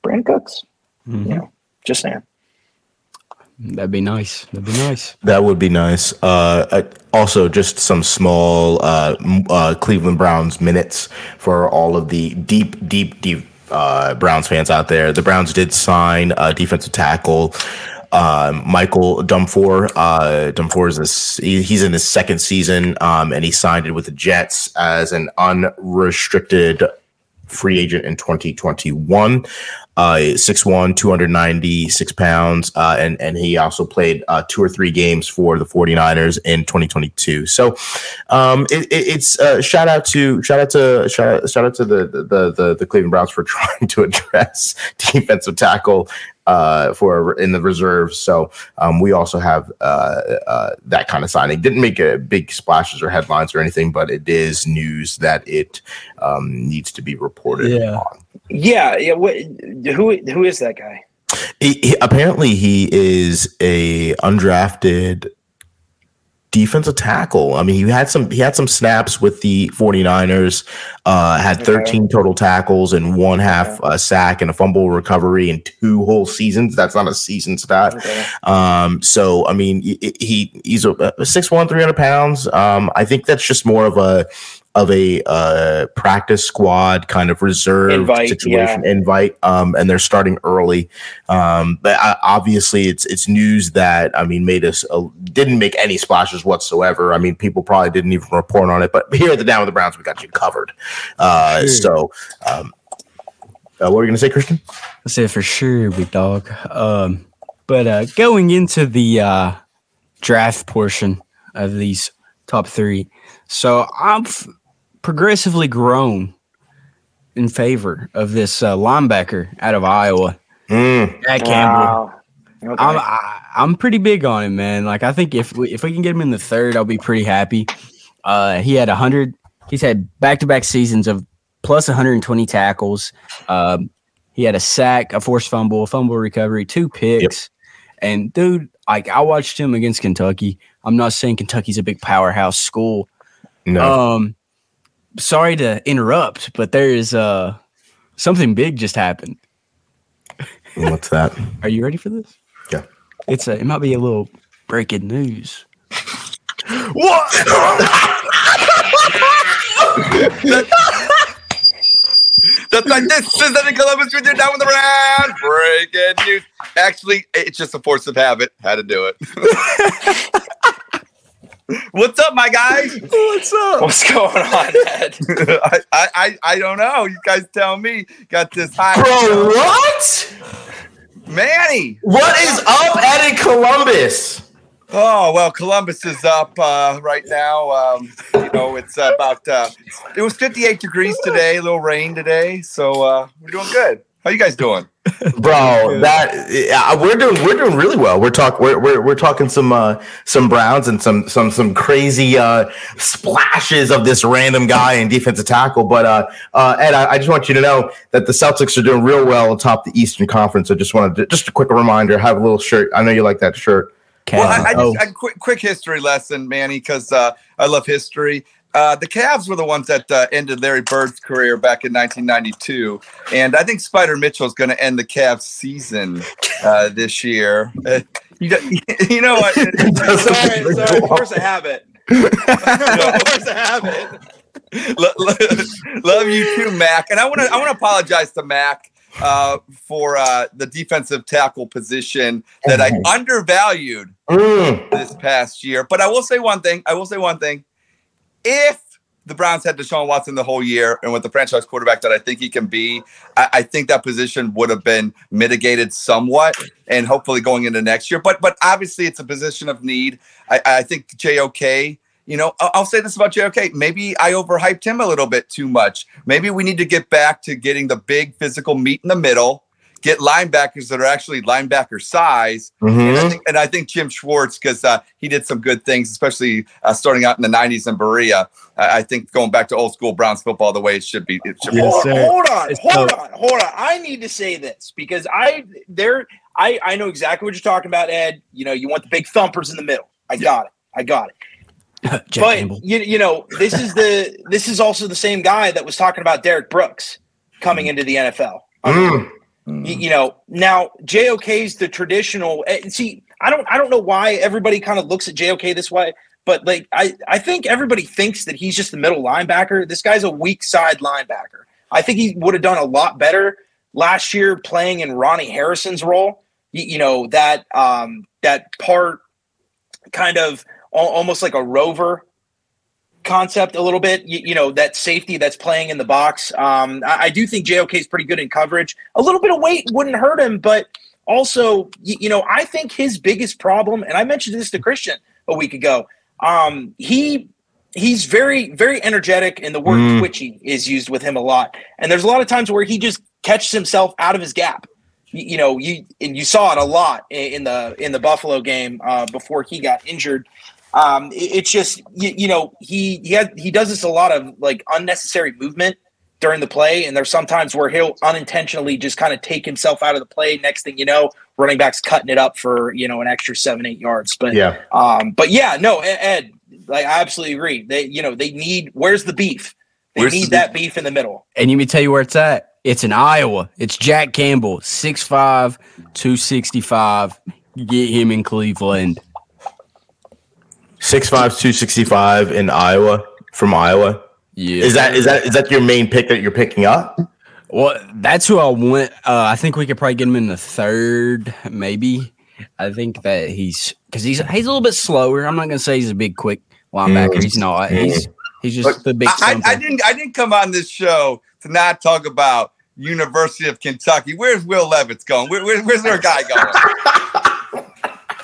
Mm-hmm. You know, just saying. That'd be nice. Also, just some small Cleveland Browns minutes for all of the deep Browns fans out there. The Browns did sign a defensive tackle, Michael Dumfour. Dumfour he's in his second season, and he signed it with the Jets as an unrestricted free agent in 2021. 6'1", 296 pounds, and he also played 2 or 3 games for the 49ers in 2022. So, it's shout out to the Cleveland Browns for trying to address defensive tackle for in the reserves. So we also have that kind of signing. Didn't make a big splashes or headlines or anything, but it is news that it needs to be reported on. Yeah. Who is that guy? Apparently, he is a undrafted defensive tackle. I mean, he had some snaps with the 49ers, had 13 total tackles and 1 half sack and a fumble recovery in 2 whole seasons. That's not a season stat. Okay. So, I mean, he's a 6'1", 300 pounds. I think that's just more of a practice squad kind of reserve situation invite. And they're starting early. But obviously it's news that, I mean, didn't make any splashes whatsoever. I mean, people probably didn't even report on it, but here at the Down with the Browns, we got you covered. What were you going to say, Christian? I said for sure, big dog. But going into the draft portion of these top 3, so I've progressively grown in favor of this linebacker out of Iowa, Dak Campbell. Okay. I'm pretty big on him, man. Like, I think if we can get him in the 3rd, I'll be pretty happy. He's had back-to-back seasons of plus 120 tackles. He had a sack, a forced fumble, a fumble recovery, 2 picks. Yep. And, dude, like, I watched him against Kentucky. I'm not saying Kentucky's a big powerhouse school. No. Sorry to interrupt, but there is something big just happened. What's that? Are you ready for this? Yeah. It might be a little breaking news. What? That's like this is Ed in Columbus with your Down with the Browns. Breaking news. Actually, it's just a force of habit. Had to do it. What's up, my guys? What's up? What's going on, Ed? I don't know. You guys tell me. Got this high. Bro, what? Manny. What is up, Ed in Columbus? Oh, well, Columbus is up right now. It's about it was 58 degrees today, a little rain today. So we're doing good. How you guys doing, bro? We're doing really well. We're talking some Browns and some crazy splashes of this random guy in defensive tackle. But Ed, I just want you to know that the Celtics are doing real well atop the Eastern Conference. I just wanted to, just a quick reminder. Have a little shirt. I know you like that shirt. Well, quick history lesson, Manny, because I love history. The Cavs were the ones that ended Larry Bird's career back in 1992, and I think Spider Mitchell is going to end the Cavs season this year. You know what? sorry. Of course I have it. Love you too, Mac. And I want to apologize to Mac for the defensive tackle position that I undervalued this past year. But I will say one thing. If the Browns had Deshaun Watson the whole year and with the franchise quarterback that I think he can be, I think that position would have been mitigated somewhat and hopefully going into next year. But obviously it's a position of need. I think JOK, you know, I'll say this about JOK. Maybe I overhyped him a little bit too much. Maybe we need to get back to getting the big physical meat in the middle, get linebackers that are actually linebacker size. Mm-hmm. And I think Jim Schwartz, because he did some good things, especially starting out in the 90s in Berea. I think going back to old school Browns football the way it should be. Hold on. I need to say this because I know exactly what you're talking about, Ed. You know, you want the big thumpers in the middle. I got it. But, you know, this is also the same guy that was talking about Derek Brooks coming into the NFL. You know, now JOK's the traditional. See, I don't know why everybody kind of looks at JOK this way, but like I think everybody thinks that he's just the middle linebacker. This guy's a weak side linebacker. I think he would have done a lot better last year playing in Ronnie Harrison's role. You know, that part kind of almost like a rover concept a little bit, you know, that safety that's playing in the box. I do think JOK is pretty good in coverage. A little bit of weight wouldn't hurt him, but also, you know, I think his biggest problem, and I mentioned this to Christian a week ago, he's very, very energetic, and the word twitchy is used with him a lot. And there's a lot of times where he just catches himself out of his gap. You know, you saw it a lot in the Buffalo game before he got injured. It's just, you know, he does this a lot of like unnecessary movement during the play. And there's sometimes where he'll unintentionally just kind of take himself out of the play. Next thing you know, running back's cutting it up for, you know, an extra 7-8 yards. But, yeah. Ed, like, I absolutely agree. They need, where's the beef? That beef in the middle. And let me tell you where it's at. It's in Iowa. It's Jack Campbell, 6'5", 265. Get him in Cleveland. 6'5", 265 in Iowa, from Iowa. Yeah. Is that your main pick that you're picking up? Well, that's who I want. I think we could probably get him in the third, maybe. I think that he's a little bit slower. I'm not going to say he's a big, quick linebacker. He's not. He's just the big stumper. I didn't come on this show to not talk about University of Kentucky. Where's Will Levis going? Where's their guy going?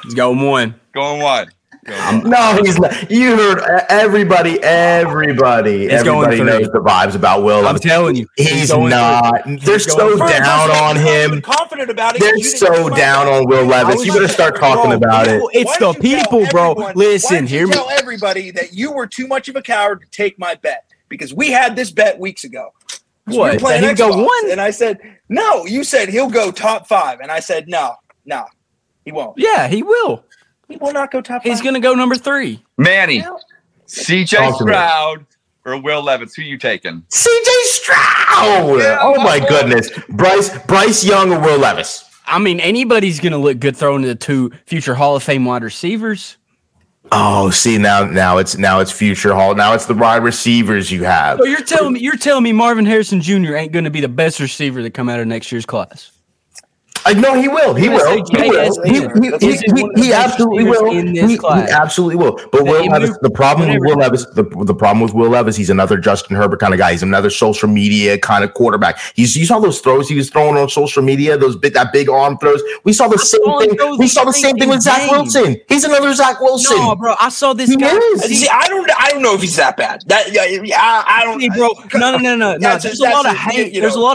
He's going one. Going one. No, he's not. You heard everybody. Everybody knows the vibes about Will. I'm telling you, he's not. They're so down on him. Confident about it. They're so down on Will Levis. You better start talking about it. It's the people, bro. Listen, hear me. Tell everybody that you were too much of a coward to take my bet because we had this bet weeks ago. What? He'll go one, and I said no. You said he'll go top five, and I said no, he won't. Yeah, he will. He will not go top five. He's going to go number three. Manny, C.J. Stroud or Will Levis, who you taking? C.J. Stroud! Yeah, oh, my goodness. Bryce Young or Will Levis? I mean, anybody's going to look good throwing to the two future Hall of Fame wide receivers. Oh, see, now it's future Hall. Now it's the wide receivers you have. So you're telling me Marvin Harrison Jr. ain't going to be the best receiver to come out of next year's class? No, he will. He absolutely will. He absolutely will. But Will Levis, the problem with Will Levis, he's another Justin Herbert kind of guy. He's another social media kind of quarterback. You saw those throws he was throwing on social media, that big arm throws. We saw the same thing. We saw the same thing with Zach Wilson. He's another Zach Wilson. No, bro, I saw this guy. See, I don't know if he's that bad. I don't. Bro, no. There's a lot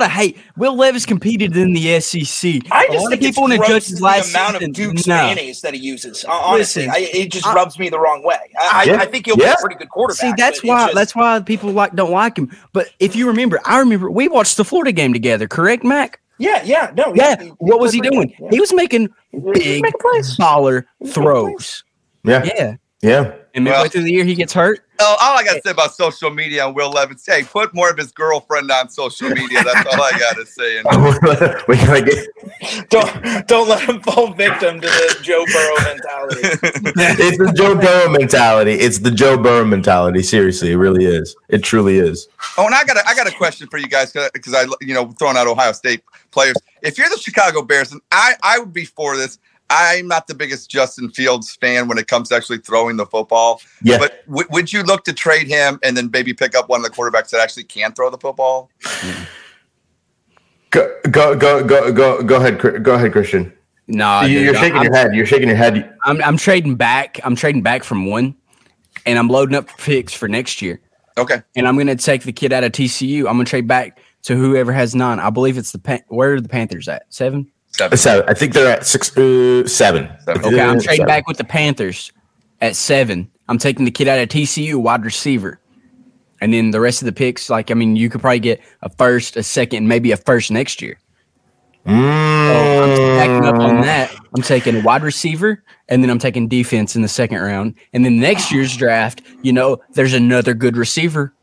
of hate. Will Levis competed in the SEC. I just think people in the judges last amount season, of Duke's mayonnaise that he uses. Honestly, it just rubs me the wrong way. I think he'll be a pretty good quarterback. See, that's why people don't like him. But if you remember, we watched the Florida game together, correct, Mac? Yeah. No. Yeah. What was he doing? Yeah. He was making big baller throws. Yeah. And midway through the year, he gets hurt. All I got to say about social media and Will Levis, hey, put more of his girlfriend on social media. That's all I got to say. Don't let him fall victim to the Joe Burrow mentality. It's the Joe Burrow mentality. Seriously, it really is. It truly is. Oh, and I got a question for you guys because throwing out Ohio State players. If you're the Chicago Bears, and I would be for this. I'm not the biggest Justin Fields fan when it comes to actually throwing the football. Yeah. But would you look to trade him and then maybe pick up one of the quarterbacks that actually can throw the football? Go ahead, Christian. No, you're shaking your head. I'm trading back. I'm trading back from one, and I'm loading up picks for next year. Okay. And I'm going to take the kid out of TCU. I'm going to trade back to whoever has 9. I believe it's where are the Panthers at? 7? 7. I think they're at 7. Okay, I'm trading back with the Panthers at 7. I'm taking the kid out of TCU, wide receiver. And then the rest of the picks, you could probably get a first, a second, maybe a first next year. So I'm backing up on that. I'm taking wide receiver, and then I'm taking defense in the second round. And then next year's draft, there's another good receiver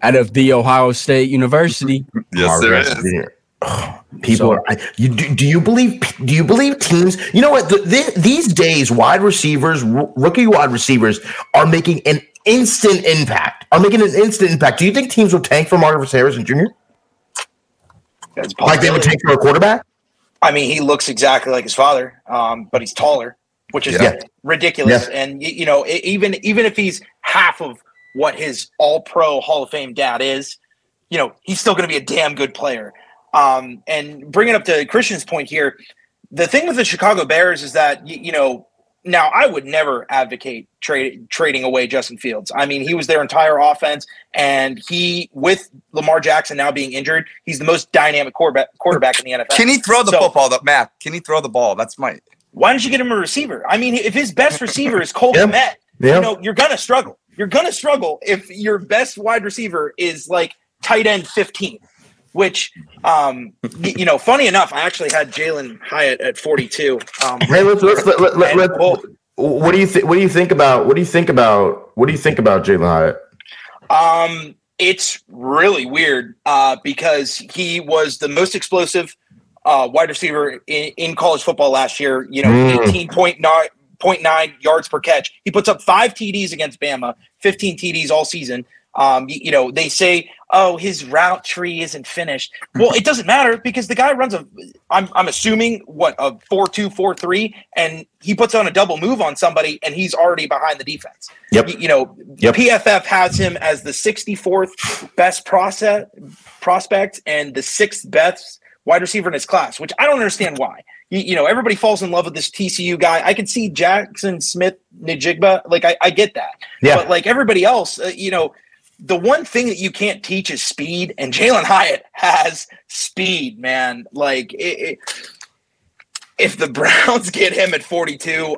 out of the Ohio State University. Yes, there is. Oh, people do you believe teams? You know what? These days, wide receivers, rookie wide receivers are making an instant impact. Do you think teams will tank for Marvin Harrison Jr.? Like they would tank for a quarterback? I mean, he looks exactly like his father, but he's taller, which is ridiculous. Yeah. And, even if he's half of what his all-pro Hall of Fame dad is, he's still going to be a damn good player. And bringing up to Christian's point here, the thing with the Chicago Bears is that, now I would never advocate trading away Justin Fields. I mean, he was their entire offense, and with Lamar Jackson now being injured, he's the most dynamic quarterback in the NFL. Can he throw the football, though, Matt? Can he throw the ball? That's my – Why don't you get him a receiver? I mean, if his best receiver is Cole Kmet, you're going to struggle. You're going to struggle if your best wide receiver is, tight end 15. Which, funny enough, I actually had Jalen Hyatt at 42. Hey, what do you think about Jalen Hyatt? It's really weird because he was the most explosive wide receiver in college football last year. 18.9 yards per catch. He puts up 5 TDs against Bama, 15 TDs all season. They say, oh, his route tree isn't finished. Well, it doesn't matter because the guy runs I'm assuming, a 4-2-4-3, and he puts on a double move on somebody, and he's already behind the defense. Yep. PFF has him as the 64th best prospect and the 6th best wide receiver in his class, which I don't understand why. Everybody falls in love with this TCU guy. I can see Jackson Smith, Njigba. I get that. Yeah. But, everybody else, the one thing that you can't teach is speed, and Jalen Hyatt has speed, man. If the Browns get him at 42,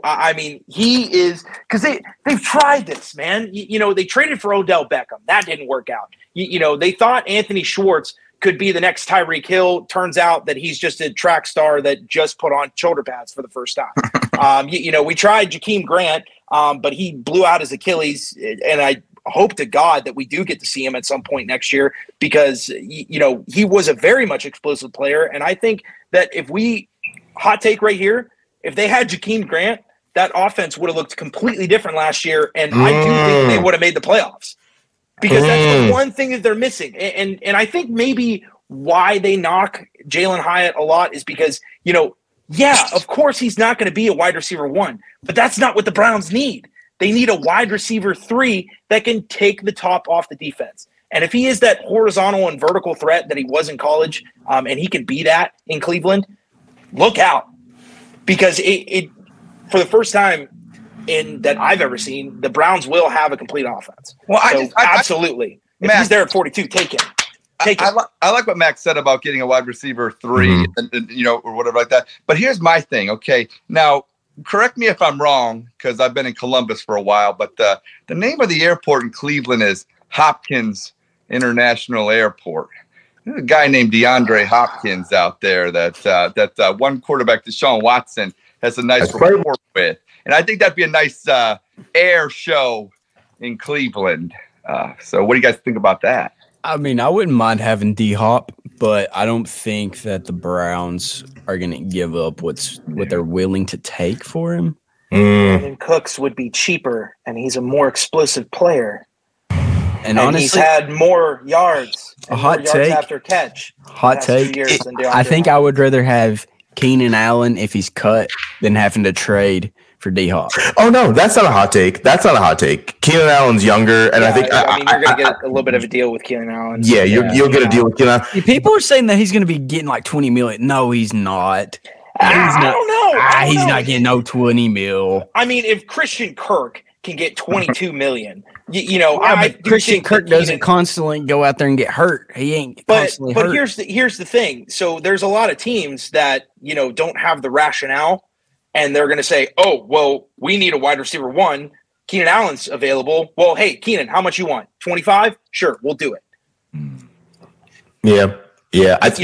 he is – because they've tried this, man. They traded for Odell Beckham. That didn't work out. They thought Anthony Schwartz could be the next Tyreek Hill. Turns out that he's just a track star that just put on shoulder pads for the first time. We tried Jakeem Grant, but he blew out his Achilles, and I hope to God that we do get to see him at some point next year because, he was a very much explosive player. And I think that hot take right here, if they had Jakeem Grant, that offense would have looked completely different last year. And I do think they would have made the playoffs because that's the one thing that they're missing. And I think maybe why they knock Jalen Hyatt a lot is because, of course he's not going to be a wide receiver 1, but that's not what the Browns need. They need a wide receiver 3 that can take the top off the defense. And if he is that horizontal and vertical threat that he was in college, and he can be that in Cleveland, look out. Because it for the first time that I've ever seen, the Browns will have a complete offense. Well, absolutely. If he's there at 42, take him. I like what Max said about getting a wide receiver three, and you know, or whatever like that. But here's my thing. Okay, now correct me if I'm wrong, because I've been in Columbus for a while. But the name of the airport in Cleveland is Hopkins International Airport. There's a guy named DeAndre Hopkins out there that one quarterback, Deshaun Watson, has a nice rapport with, and I think that'd be a nice air show in Cleveland. So, what do you guys think about that? I mean, I wouldn't mind having D-Hop, but I don't think that the Browns are going to give up what they're willing to take for him. Brandon Cooks would be cheaper, and he's a more explosive player. And honestly, he's had more yards. A hot take after catch. Hot take. I think I would rather have Keenan Allen if he's cut than having to trade for D-Hop. Oh, no, that's not a hot take. Keenan Allen's younger, and yeah, I think... I mean, you're going to get a little bit of a deal with Keenan Allen. Yeah, you'll get a deal with Keenan Allen. People are saying that he's going to be getting like $20 million. No, he's not. I don't know. Not getting no $20 million. I mean, if Christian Kirk can get $22 million, Christian Kirk doesn't constantly go out there and get hurt. He ain't constantly hurt. But here's the thing. So there's a lot of teams that, don't have the rationale. And they're going to say, oh, well, we need a wide receiver one. Keenan Allen's available. Well, hey, Keenan, how much you want? 25? Sure, we'll do it. Yeah. Yeah. But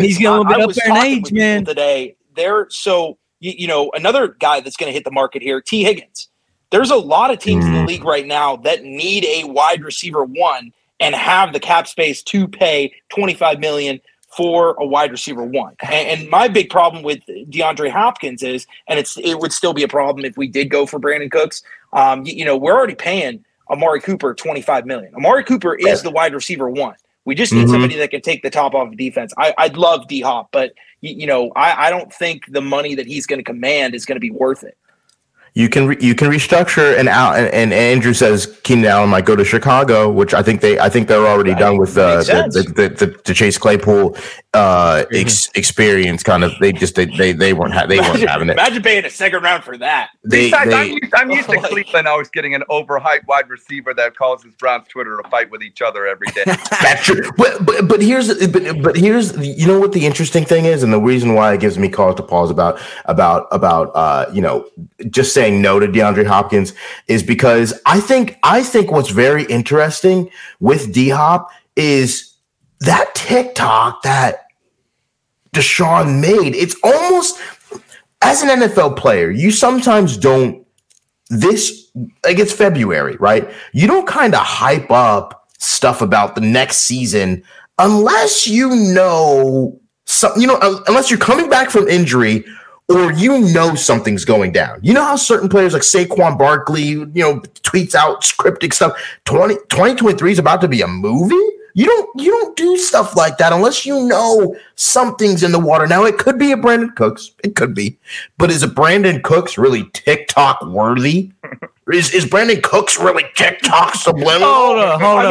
he's going to be up there in age, man. Today, another guy that's going to hit the market here, T. Higgins. There's a lot of teams in the league right now that need a wide receiver one and have the cap space to pay $25 million. For a wide receiver one. And my big problem with DeAndre Hopkins is, and it would still be a problem if we did go for Brandon Cooks, we're already paying Amari Cooper $25 million. Amari Cooper is the wide receiver one. We just need somebody that can take the top off of defense. I'd love D-Hop, but, I don't think the money that he's going to command is going to be worth it. You can restructure and Andrew says Keenan Allen might go to Chicago, which I think they're already done with the Chase Claypool experience. Kind of they weren't having it. Imagine paying a second round for that. I'm used to Cleveland always getting an overhyped wide receiver that causes Browns Twitter to fight with each other every day. That's true. But here's what the interesting thing is, and the reason why it gives me cause to pause about just saying no to DeAndre Hopkins is because I think what's very interesting with D-Hop is that TikTok that Deshaun made. It's almost as an NFL player, you sometimes don't it's February, right? You don't kind of hype up stuff about the next season unless unless you're coming back from injury. Or something's going down. You know how certain players like Saquon Barkley, tweets out cryptic stuff. 2023 is about to be a movie. You don't do stuff like that unless something's in the water. Now it could be a Brandon Cooks. It could be, but is a Brandon Cooks really TikTok worthy? Is Brandon Cooks really TikTok subliminal? Odell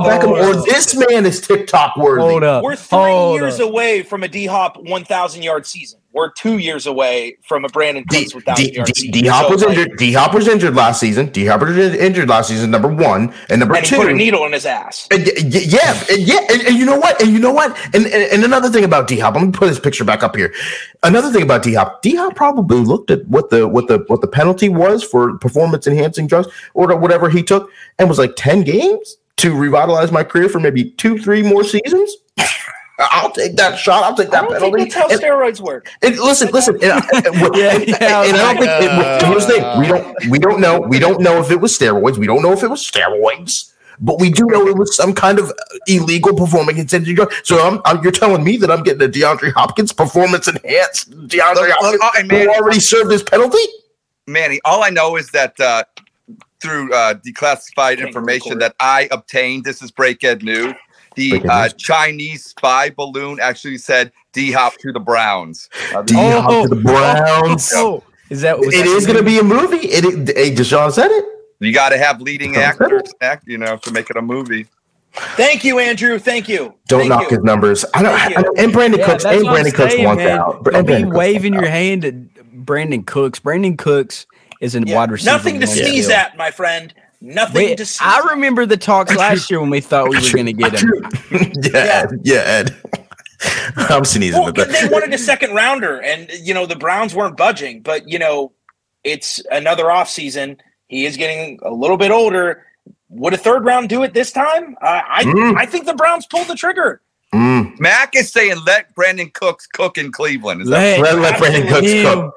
Beckham, or this man is TikTok worthy. We're 3 years away from a D-Hop 1,000-yard season. We're 2 years away from a Brandon Cooks 1,000-yard season. D-Hop was injured last season. Number one, and number two, he put a needle in his ass. And another thing about D-Hop, I'm gonna put this picture back up here. Another thing about D-Hop, probably looked at what the penalty was for performance enhancing drugs or whatever he took, and was like 10 games to revitalize my career for maybe 2-3 more seasons. I'll take that shot. I'll take that penalty. That's how steroids work. Listen. We don't know. We don't know if it was steroids. But we do know it was some kind of illegal performance-enhancing drug. So you're telling me that I'm getting a DeAndre Hopkins performance-enhanced DeAndre Hopkins who already served his penalty? Manny, all I know is that through declassified information that I obtained, this is Breakhead News, the Chinese spy balloon actually said D-Hop to the Browns. D-Hop to the Browns. It is going to be a movie. Deshaun said it. You got to have leading actors to make it a movie. Thank you, Andrew. Thank you. Don't knock his numbers. Brandon Cooks wants out. Don't be waving your hand at Brandon Cooks. Brandon Cooks is a wide receiver. Nothing to sneeze at, my friend. Nothing to see. I remember the talks last year when we thought we were going to get him. yeah, Ed. I'm sneezing. Well, they wanted a second rounder, and the Browns weren't budging. But it's another offseason. He is getting a little bit older. Would a third round do it this time? I think the Browns pulled the trigger. Mac is saying let Brandon Cooks cook in Cleveland. Is that let Brandon Cooks cook.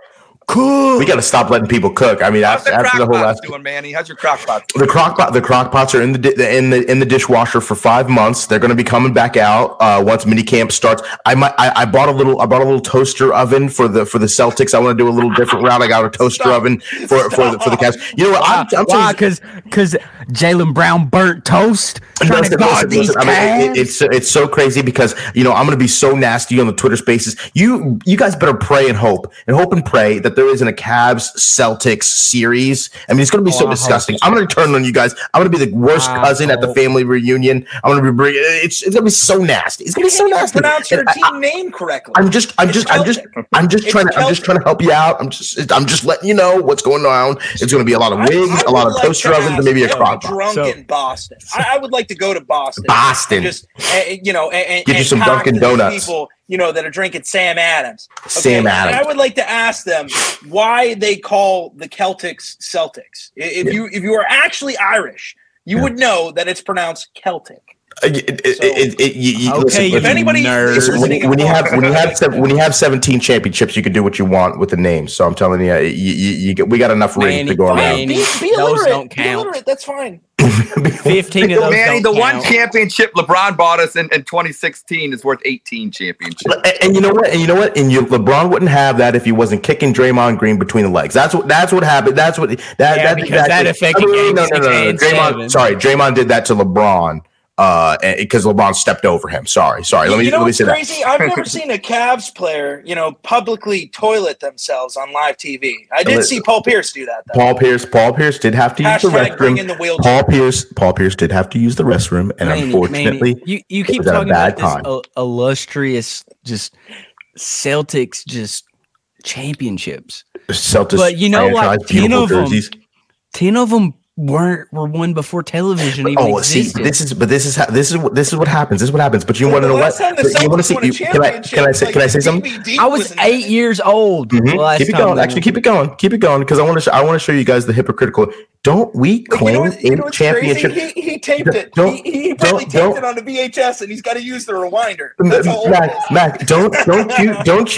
Cool. We got to stop letting people cook. I mean, after the whole last doing, Manny, how's your crock pot? The crock pots are in the dishwasher for 5 months. They're going to be coming back out once minicamp starts. I bought a little toaster oven for the Celtics. I want to do a little different route. I got a toaster oven for the Cavs. You know what? Why? Because Jaylen Brown burnt toast. Listen, I mean, it's so crazy because I'm going to be so nasty on the Twitter Spaces. You guys better pray and hope and pray that there isn't a Cavs Celtics series. I mean, it's going to be so disgusting. I'm going to turn on you guys. I'm going to be the worst cousin at the family reunion. I'm going to be bringing. It's going to be so nasty. It's going to be so nasty. Pronounce your team name correctly. I'm just trying to help you out. I'm just letting you know what's going on. It's going to be a lot of wigs, a lot of toaster ovens, and maybe a crock pot. Drunk in Boston. I would like to go to Boston. And get you some Dunkin' Donuts. People, that are drinking Sam Adams. Okay? Sam Adams. And I would like to ask them why they call the Celtics Celtics. If you are actually Irish, you would know that it's pronounced Celtic. If anybody when you have 17 championships, you can do what you want with the names. So I'm telling you, we got enough rings to go around. Be illiterate. Don't count. Be illiterate. That's fine. 15 of those. Manny, the one championship LeBron bought us in 2016 is worth 18 championships. And you know what? LeBron wouldn't have that if he wasn't kicking Draymond Green between the legs. That's what happened. That's exactly. No. Draymond did that to LeBron. Because LeBron stepped over him. Sorry. Let me say that. Crazy. I've never seen a Cavs player, publicly toilet themselves on live TV. I did see Paul Pierce do that, though. Paul Pierce did have to use the restroom. Paul Pierce did have to use the restroom, and unfortunately, you keep talking about this illustrious, just Celtics, just championships. Celtics, but like 10 of them. Were won before television even existed. See, this is what happens. This is what happens. But you want to know what? You want to see? Can I say something? I was 8 years old. Mm-hmm. Keep it going. Actually, keep it going because I want to show you guys the hypocritical. Don't we claim a championship? He taped it. He probably taped it on the VHS, and he's got to use the rewinder. That's Mac, don't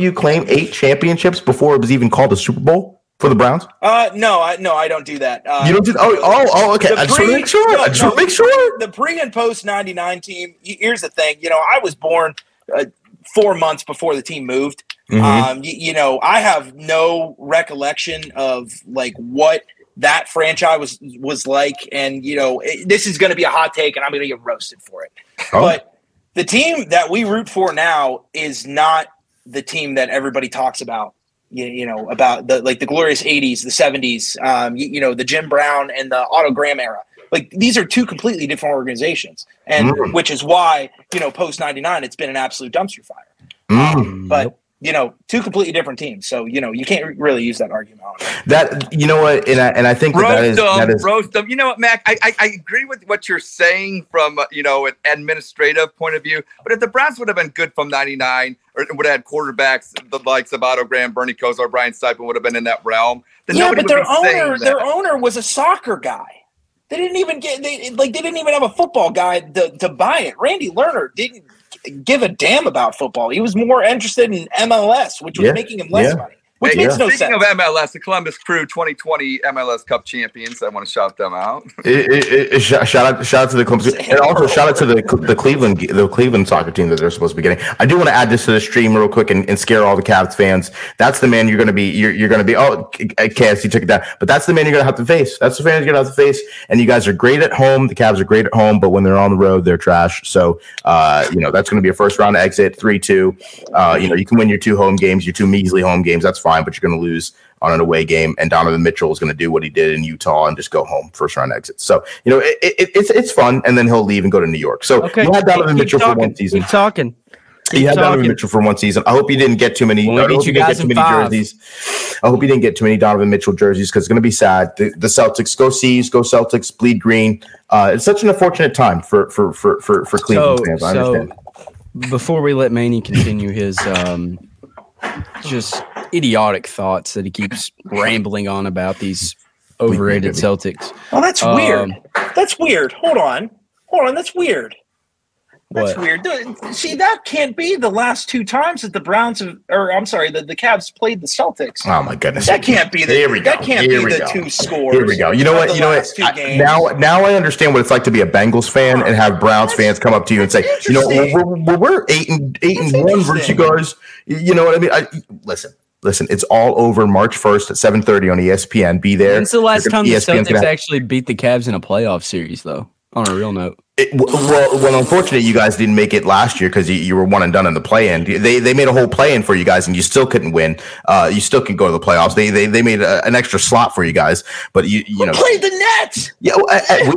you claim 8 championships before it was even called a Super Bowl? For the Browns? No, I don't do that. You don't do that? Oh, okay. I just want to make sure. The pre and post 99 team, here's the thing. I was born 4 months before the team moved. Mm-hmm. I have no recollection of like what that franchise was like. And, this is going to be a hot take and I'm going to get roasted for it. Oh. But the team that we root for now is not the team that everybody talks about. About the glorious 80s, the 70s, the Jim Brown and the Otto Graham era. Like these are two completely different organizations, and which is why post 99 it's been an absolute dumpster fire. But two completely different teams, so you can't really use that argument. That I think that is roast them. You know what, Mac? I agree with what you're saying from an administrative point of view, but if the Browns would have been good from 99. Or would have had quarterbacks the likes of Otto Graham, Bernie Kosar, Brian Stipel would have been in that realm. But their owner was a soccer guy. They didn't even have a football guy to buy it. Randy Lerner didn't give a damn about football. He was more interested in MLS, which was making him less money. Which makes no sense. Speaking of MLS, the Columbus Crew 2020 MLS Cup champions. I want to shout them out. Shout out to the Columbus, and also shout out to the Cleveland soccer team that they're supposed to be getting. I do want to add this to the stream real quick and scare all the Cavs fans. That's the man you're going to be. You're going to be. Oh, KFC took it down, but that's the man you're going to have to face. That's the fan you're going to have to face. And you guys are great at home. The Cavs are great at home, but when they're on the road, they're trash. So that's going to be a first round exit 3-2. You can win your 2 home games, your 2 measly home games. That's fine, but you're going to lose on an away game, and Donovan Mitchell is going to do what he did in Utah and just go home, first round exit. So it's fun, and then he'll leave and go to New York. So you had Donovan Mitchell for one season. Keep talking. He had Donovan Mitchell for one season. I hope he didn't get too many. I hope he didn't get too many jerseys. I hope he didn't get too many Donovan Mitchell jerseys because it's going to be sad. The Celtics, go C's, go Celtics, bleed green. It's such an unfortunate time for Cleveland fans. I understand. Before we let Manny continue his just idiotic thoughts that he keeps rambling on about these overrated Celtics. Oh, that's weird. That's weird. Hold on. That's weird. That's weird. See, that can't be the last two times that the Browns have, or I'm sorry, the Cavs played the Celtics. Oh my goodness, that can't be. Two scores. Here we go. You know what? Now I understand what it's like to be a Bengals fan and have Browns fans come up to you and say, you know, we're 8-1 versus you guys. You know what I mean? Listen, it's all over March 1st at 7:30 on ESPN. Be there. When's the last time ESPN's the Celtics actually beat the Cavs in a playoff series, though? On a real note. Well, unfortunately, you guys didn't make it last year because you were one and done in the play-in. They made a whole play-in for you guys, and you still couldn't win. You still could go to the playoffs. They made an extra slot for you guys, but you know played the Nets. Yeah,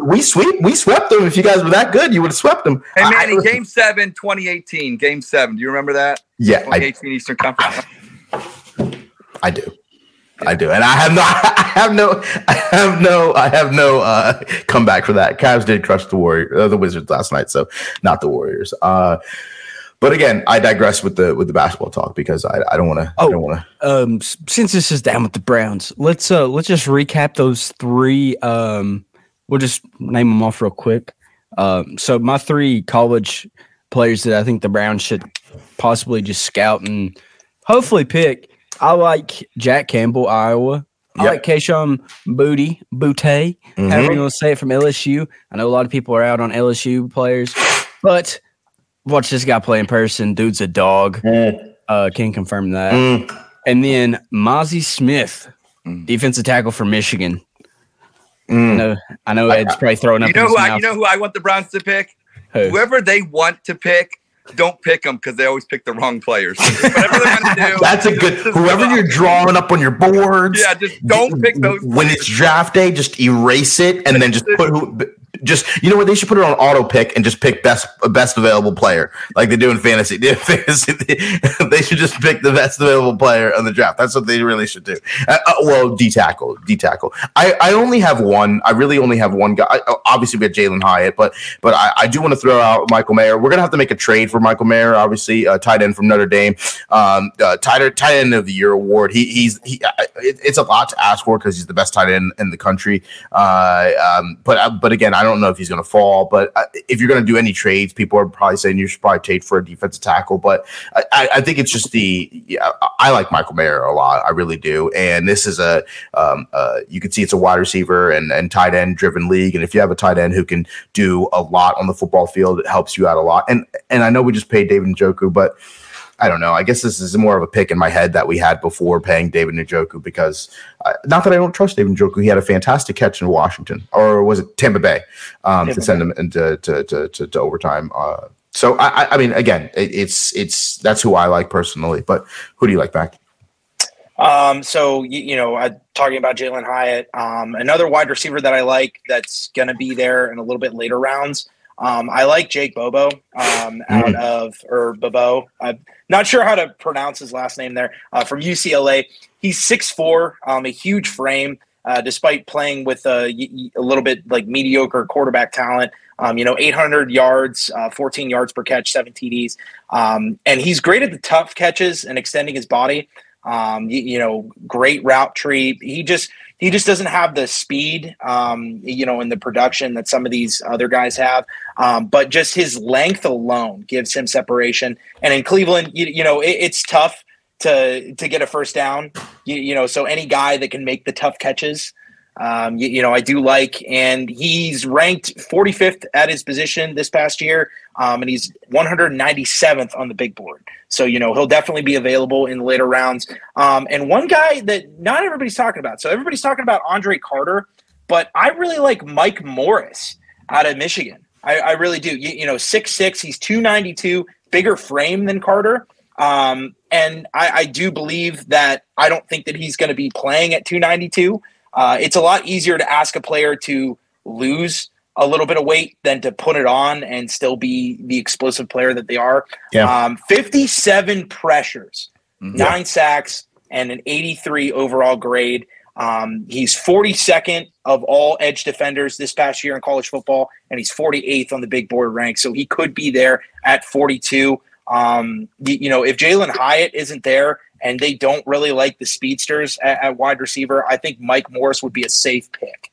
we swept them. If you guys were that good, you would have swept them. Hey, Manny, Game 7, 2018, Game 7. Do you remember that? Yeah, 2018 Eastern Conference. I do, and I have no comeback for that. Cavs did crush the Wizards last night, so not the Warriors. But again, I digress with the basketball talk because I don't want to. Oh, since this is Down with the Browns, let's just recap those three. We'll just name them off real quick. So my three college players that I think the Browns should possibly just scout and hopefully pick. I like Jack Campbell, Iowa. I like Keishon Boutte, however you want to say it, from LSU. I know a lot of people are out on LSU players, but watch this guy play in person. Dude's a dog. Can confirm that. And then Mozzie Smith, defensive tackle for Michigan. I know Ed's probably throwing up his mouth. You know who I want the Browns to pick? Who? Whoever they want to pick. Don't pick them because they always pick the wrong players. Whatever they want to do. That's a good. Whoever you're drawing up on your boards. Yeah, just don't pick those. When it's draft day, just erase it and then just put who. Just you know what? They should put it on auto pick and just pick best available player like they do in fantasy. They should just pick the best available player on the draft. That's what they really should do. D tackle. I only have one. I really only have one guy. Obviously, we have Jalen Hyatt, but I do want to throw out Michael Mayer. We're gonna have to make a trade for Michael Mayer. Obviously, tight end from Notre Dame, tight end of the year award. It's a lot to ask for because he's the best tight end in the country. But again, I don't know if he's going to fall, but if you're going to do any trades, people are probably saying you should probably trade for a defensive tackle. But I think it's just I like Michael Mayer a lot. I really do. And this is you can see it's a wide receiver and tight end driven league. And if you have a tight end who can do a lot on the football field, it helps you out a lot. And I know we just paid David Njoku, but I don't know. I guess this is more of a pick in my head that we had before paying David Njoku because not that I don't trust David Njoku. He had a fantastic catch in Washington, or was it Tampa Bay, to send him into to overtime. So, I mean, again, it's that's who I like personally. But who do you like back? So, talking about Jalen Hyatt, another wide receiver that I like that's going to be there in a little bit later rounds. I like Jake Bobo Bobo. I'm not sure how to pronounce his last name there from UCLA. He's 6'4", a huge frame, despite playing with a little bit like mediocre quarterback talent, 800 yards, 14 yards per catch, 7 TDs. And he's great at the tough catches and extending his body. Great route tree. He just doesn't have the speed, and the production that some of these other guys have. But just his length alone gives him separation. And in Cleveland, it's tough to get a first down. So any guy that can make the tough catches, I do like. And he's ranked 45th at his position this past year, and he's 197th on the big board. So, he'll definitely be available in the later rounds. And one guy that not everybody's talking about. So everybody's talking about Andre Carter, but I really like Mike Morris out of Michigan. I really do. 6'6", he's 292, bigger frame than Carter. And I do believe that I don't think that he's going to be playing at 292. It's a lot easier to ask a player to lose a little bit of weight than to put it on and still be the explosive player that they are. Yeah. 57 pressures, 9 sacks, and an 83 overall grade. He's 42nd of all edge defenders this past year in college football, and he's 48th on the big board rank. So he could be there at 42. If Jalen Hyatt isn't there and they don't really like the speedsters at wide receiver, I think Mike Morris would be a safe pick.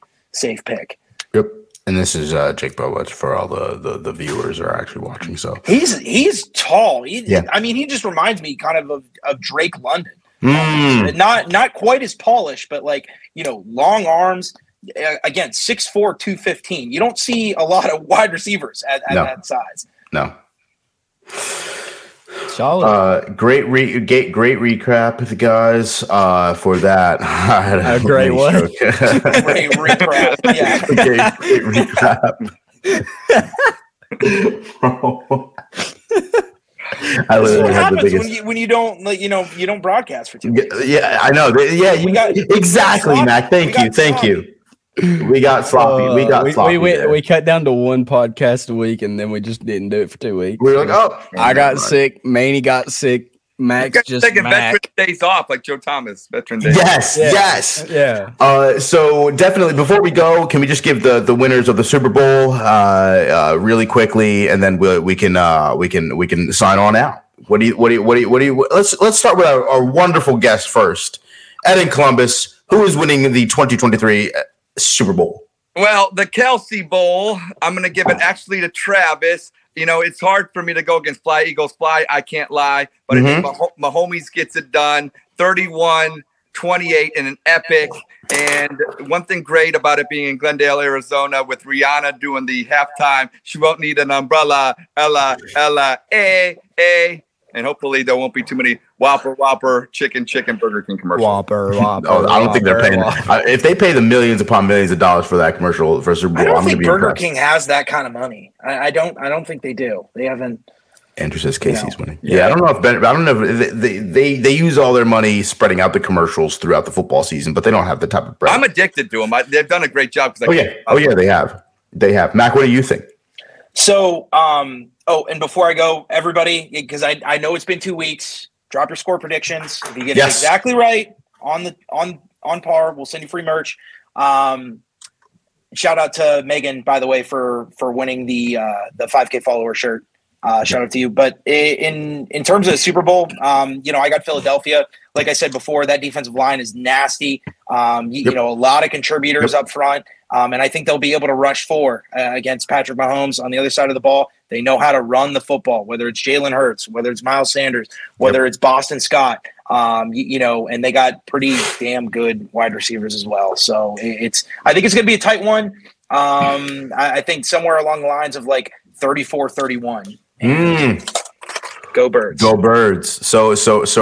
Yep. And this is Jake Bowich for all the viewers are actually watching. So he's tall. He just reminds me kind of Drake London. Not quite as polished, but long arms. Again, 6'4", 215. You don't see a lot of wide receivers at that size. No. Solid. Great recap, the guys. For that, I had a great one. Great recap. Yeah. Recap. I literally had the biggest. When you don't you don't broadcast for 2 weeks. Yeah, I know. Yeah, exactly, Mac. Thank you. We got sloppy. We sloppy. We cut down to one podcast a week, and then we just didn't do it for 2 weeks. We were like, I got sick. Manny got sick. Max just taking veteran days off, like Joe Thomas veteran days. Yes. Yeah. So definitely, before we go, can we just give the winners of the Super Bowl really quickly, and then we can sign on out. What do you? Let's start with our wonderful guest first, Ed in Columbus, who is winning the 2023 Super Bowl. Well, the Kelsey Bowl. I'm going to give it actually to Travis. It's hard for me to go against Fly Eagles Fly. I can't lie, but I think my homies gets it done. 31-28 in an epic. And one thing great about it being in Glendale, Arizona, with Rihanna doing the halftime, she won't need an umbrella. Ella, Ella, eh. And hopefully there won't be too many Whopper, chicken, Burger King commercials. Whopper. I don't think they're paying. If they pay the millions upon millions of dollars for that commercial for Super Bowl, I don't think Burger King has that kind of money. I don't think they do. They haven't. Andrew says Casey's winning. Yeah, I don't know if they use all their money spreading out the commercials throughout the football season, but they don't have the type of bread. I'm addicted to them. They've done a great job. They have. Mac, what do you think? So, and before I go, everybody, because I know it's been 2 weeks, drop your score predictions. If you get it exactly right on par, we'll send you free merch. Shout out to Megan, by the way, for winning the 5K follower shirt. Shout out to you. But in terms of the Super Bowl, I got Philadelphia. Like I said before, that defensive line is nasty. A lot of contributors up front. And I think they'll be able to rush four against Patrick Mahomes on the other side of the ball. They know how to run the football, whether it's Jalen Hurts, whether it's Miles Sanders, whether it's Boston Scott, and they got pretty damn good wide receivers as well. So I think it's going to be a tight one. I think somewhere along the lines of 34-31. Go Birds. So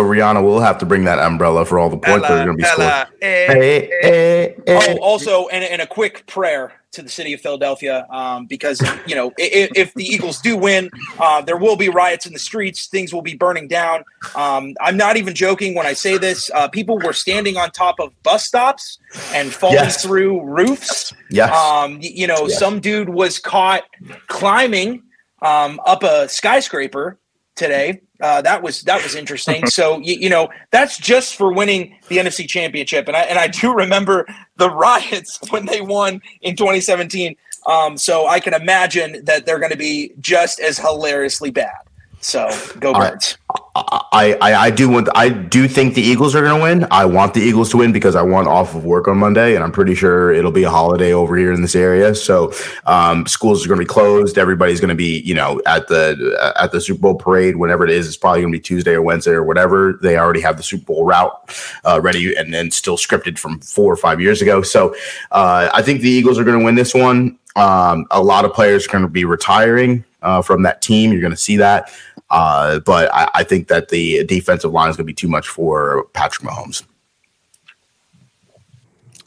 Rihanna will have to bring that umbrella for all the points that are going to be scored. Also, and a quick prayer to the city of Philadelphia, because, if the Eagles do win, there will be riots in the streets. Things will be burning down. I'm not even joking when I say this. People were standing on top of bus stops and falling through roofs. Yes. Some dude was caught climbing up a skyscraper today. That was interesting. So, that's just for winning the NFC Championship. And I do remember the riots when they won in 2017. So I can imagine that they're going to be just as hilariously bad. So go Birds. I do think the Eagles are going to win. I want the Eagles to win because I want off of work on Monday, and I'm pretty sure it'll be a holiday over here in this area. So schools are going to be closed. Everybody's going to be, at the Super Bowl parade, whenever it is. It's probably going to be Tuesday or Wednesday or whatever. They already have the Super Bowl route ready and then still scripted from 4 or 5 years ago. So I think the Eagles are going to win this one. A lot of players are going to be retiring from that team. You're going to see that. But I think that the defensive line is going to be too much for Patrick Mahomes.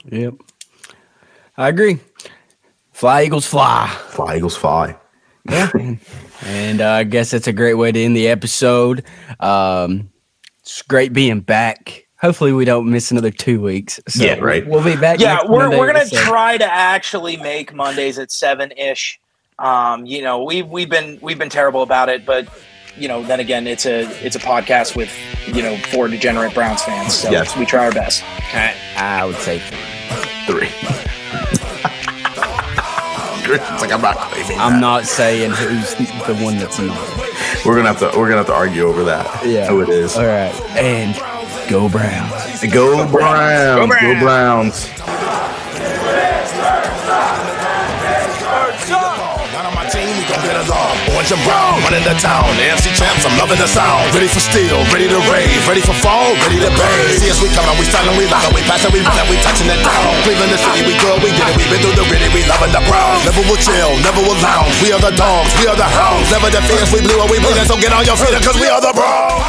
Yep. I agree. Fly, Eagles, fly. Fly, Eagles, fly. Yeah. And I guess that's a great way to end the episode. It's great being back. Hopefully we don't miss another 2 weeks. So yeah, right. We'll be back. Yeah, we're gonna try to actually make Mondays at 7-ish. You know, we've been terrible about it, but you know, then again, it's a podcast with, you know, 4 degenerate Browns fans, so yes, we try our best. I would say 3. It's like, I'm not claiming that. I'm not saying who's the one that's not. We're gonna have to argue over that. Yeah, who it is. All right, and go Browns. Go Browns. Go Browns. Go Browns. Go Browns. Orange and brown, running the town. AFC champs, I'm loving the sound. Ready for steal, ready to rave, ready for fall, ready to bathe. See us, we coming, we styling, we locking, we passing, we running, we touching it down. Cleveland, the city, we good, we did it, we been through the gritty, we loving the Browns. Never will chill, never will lounge. We are the dogs, we are the hounds. Never the fierce, we blew or we bleeding, so get on your feet, cause we are the Browns.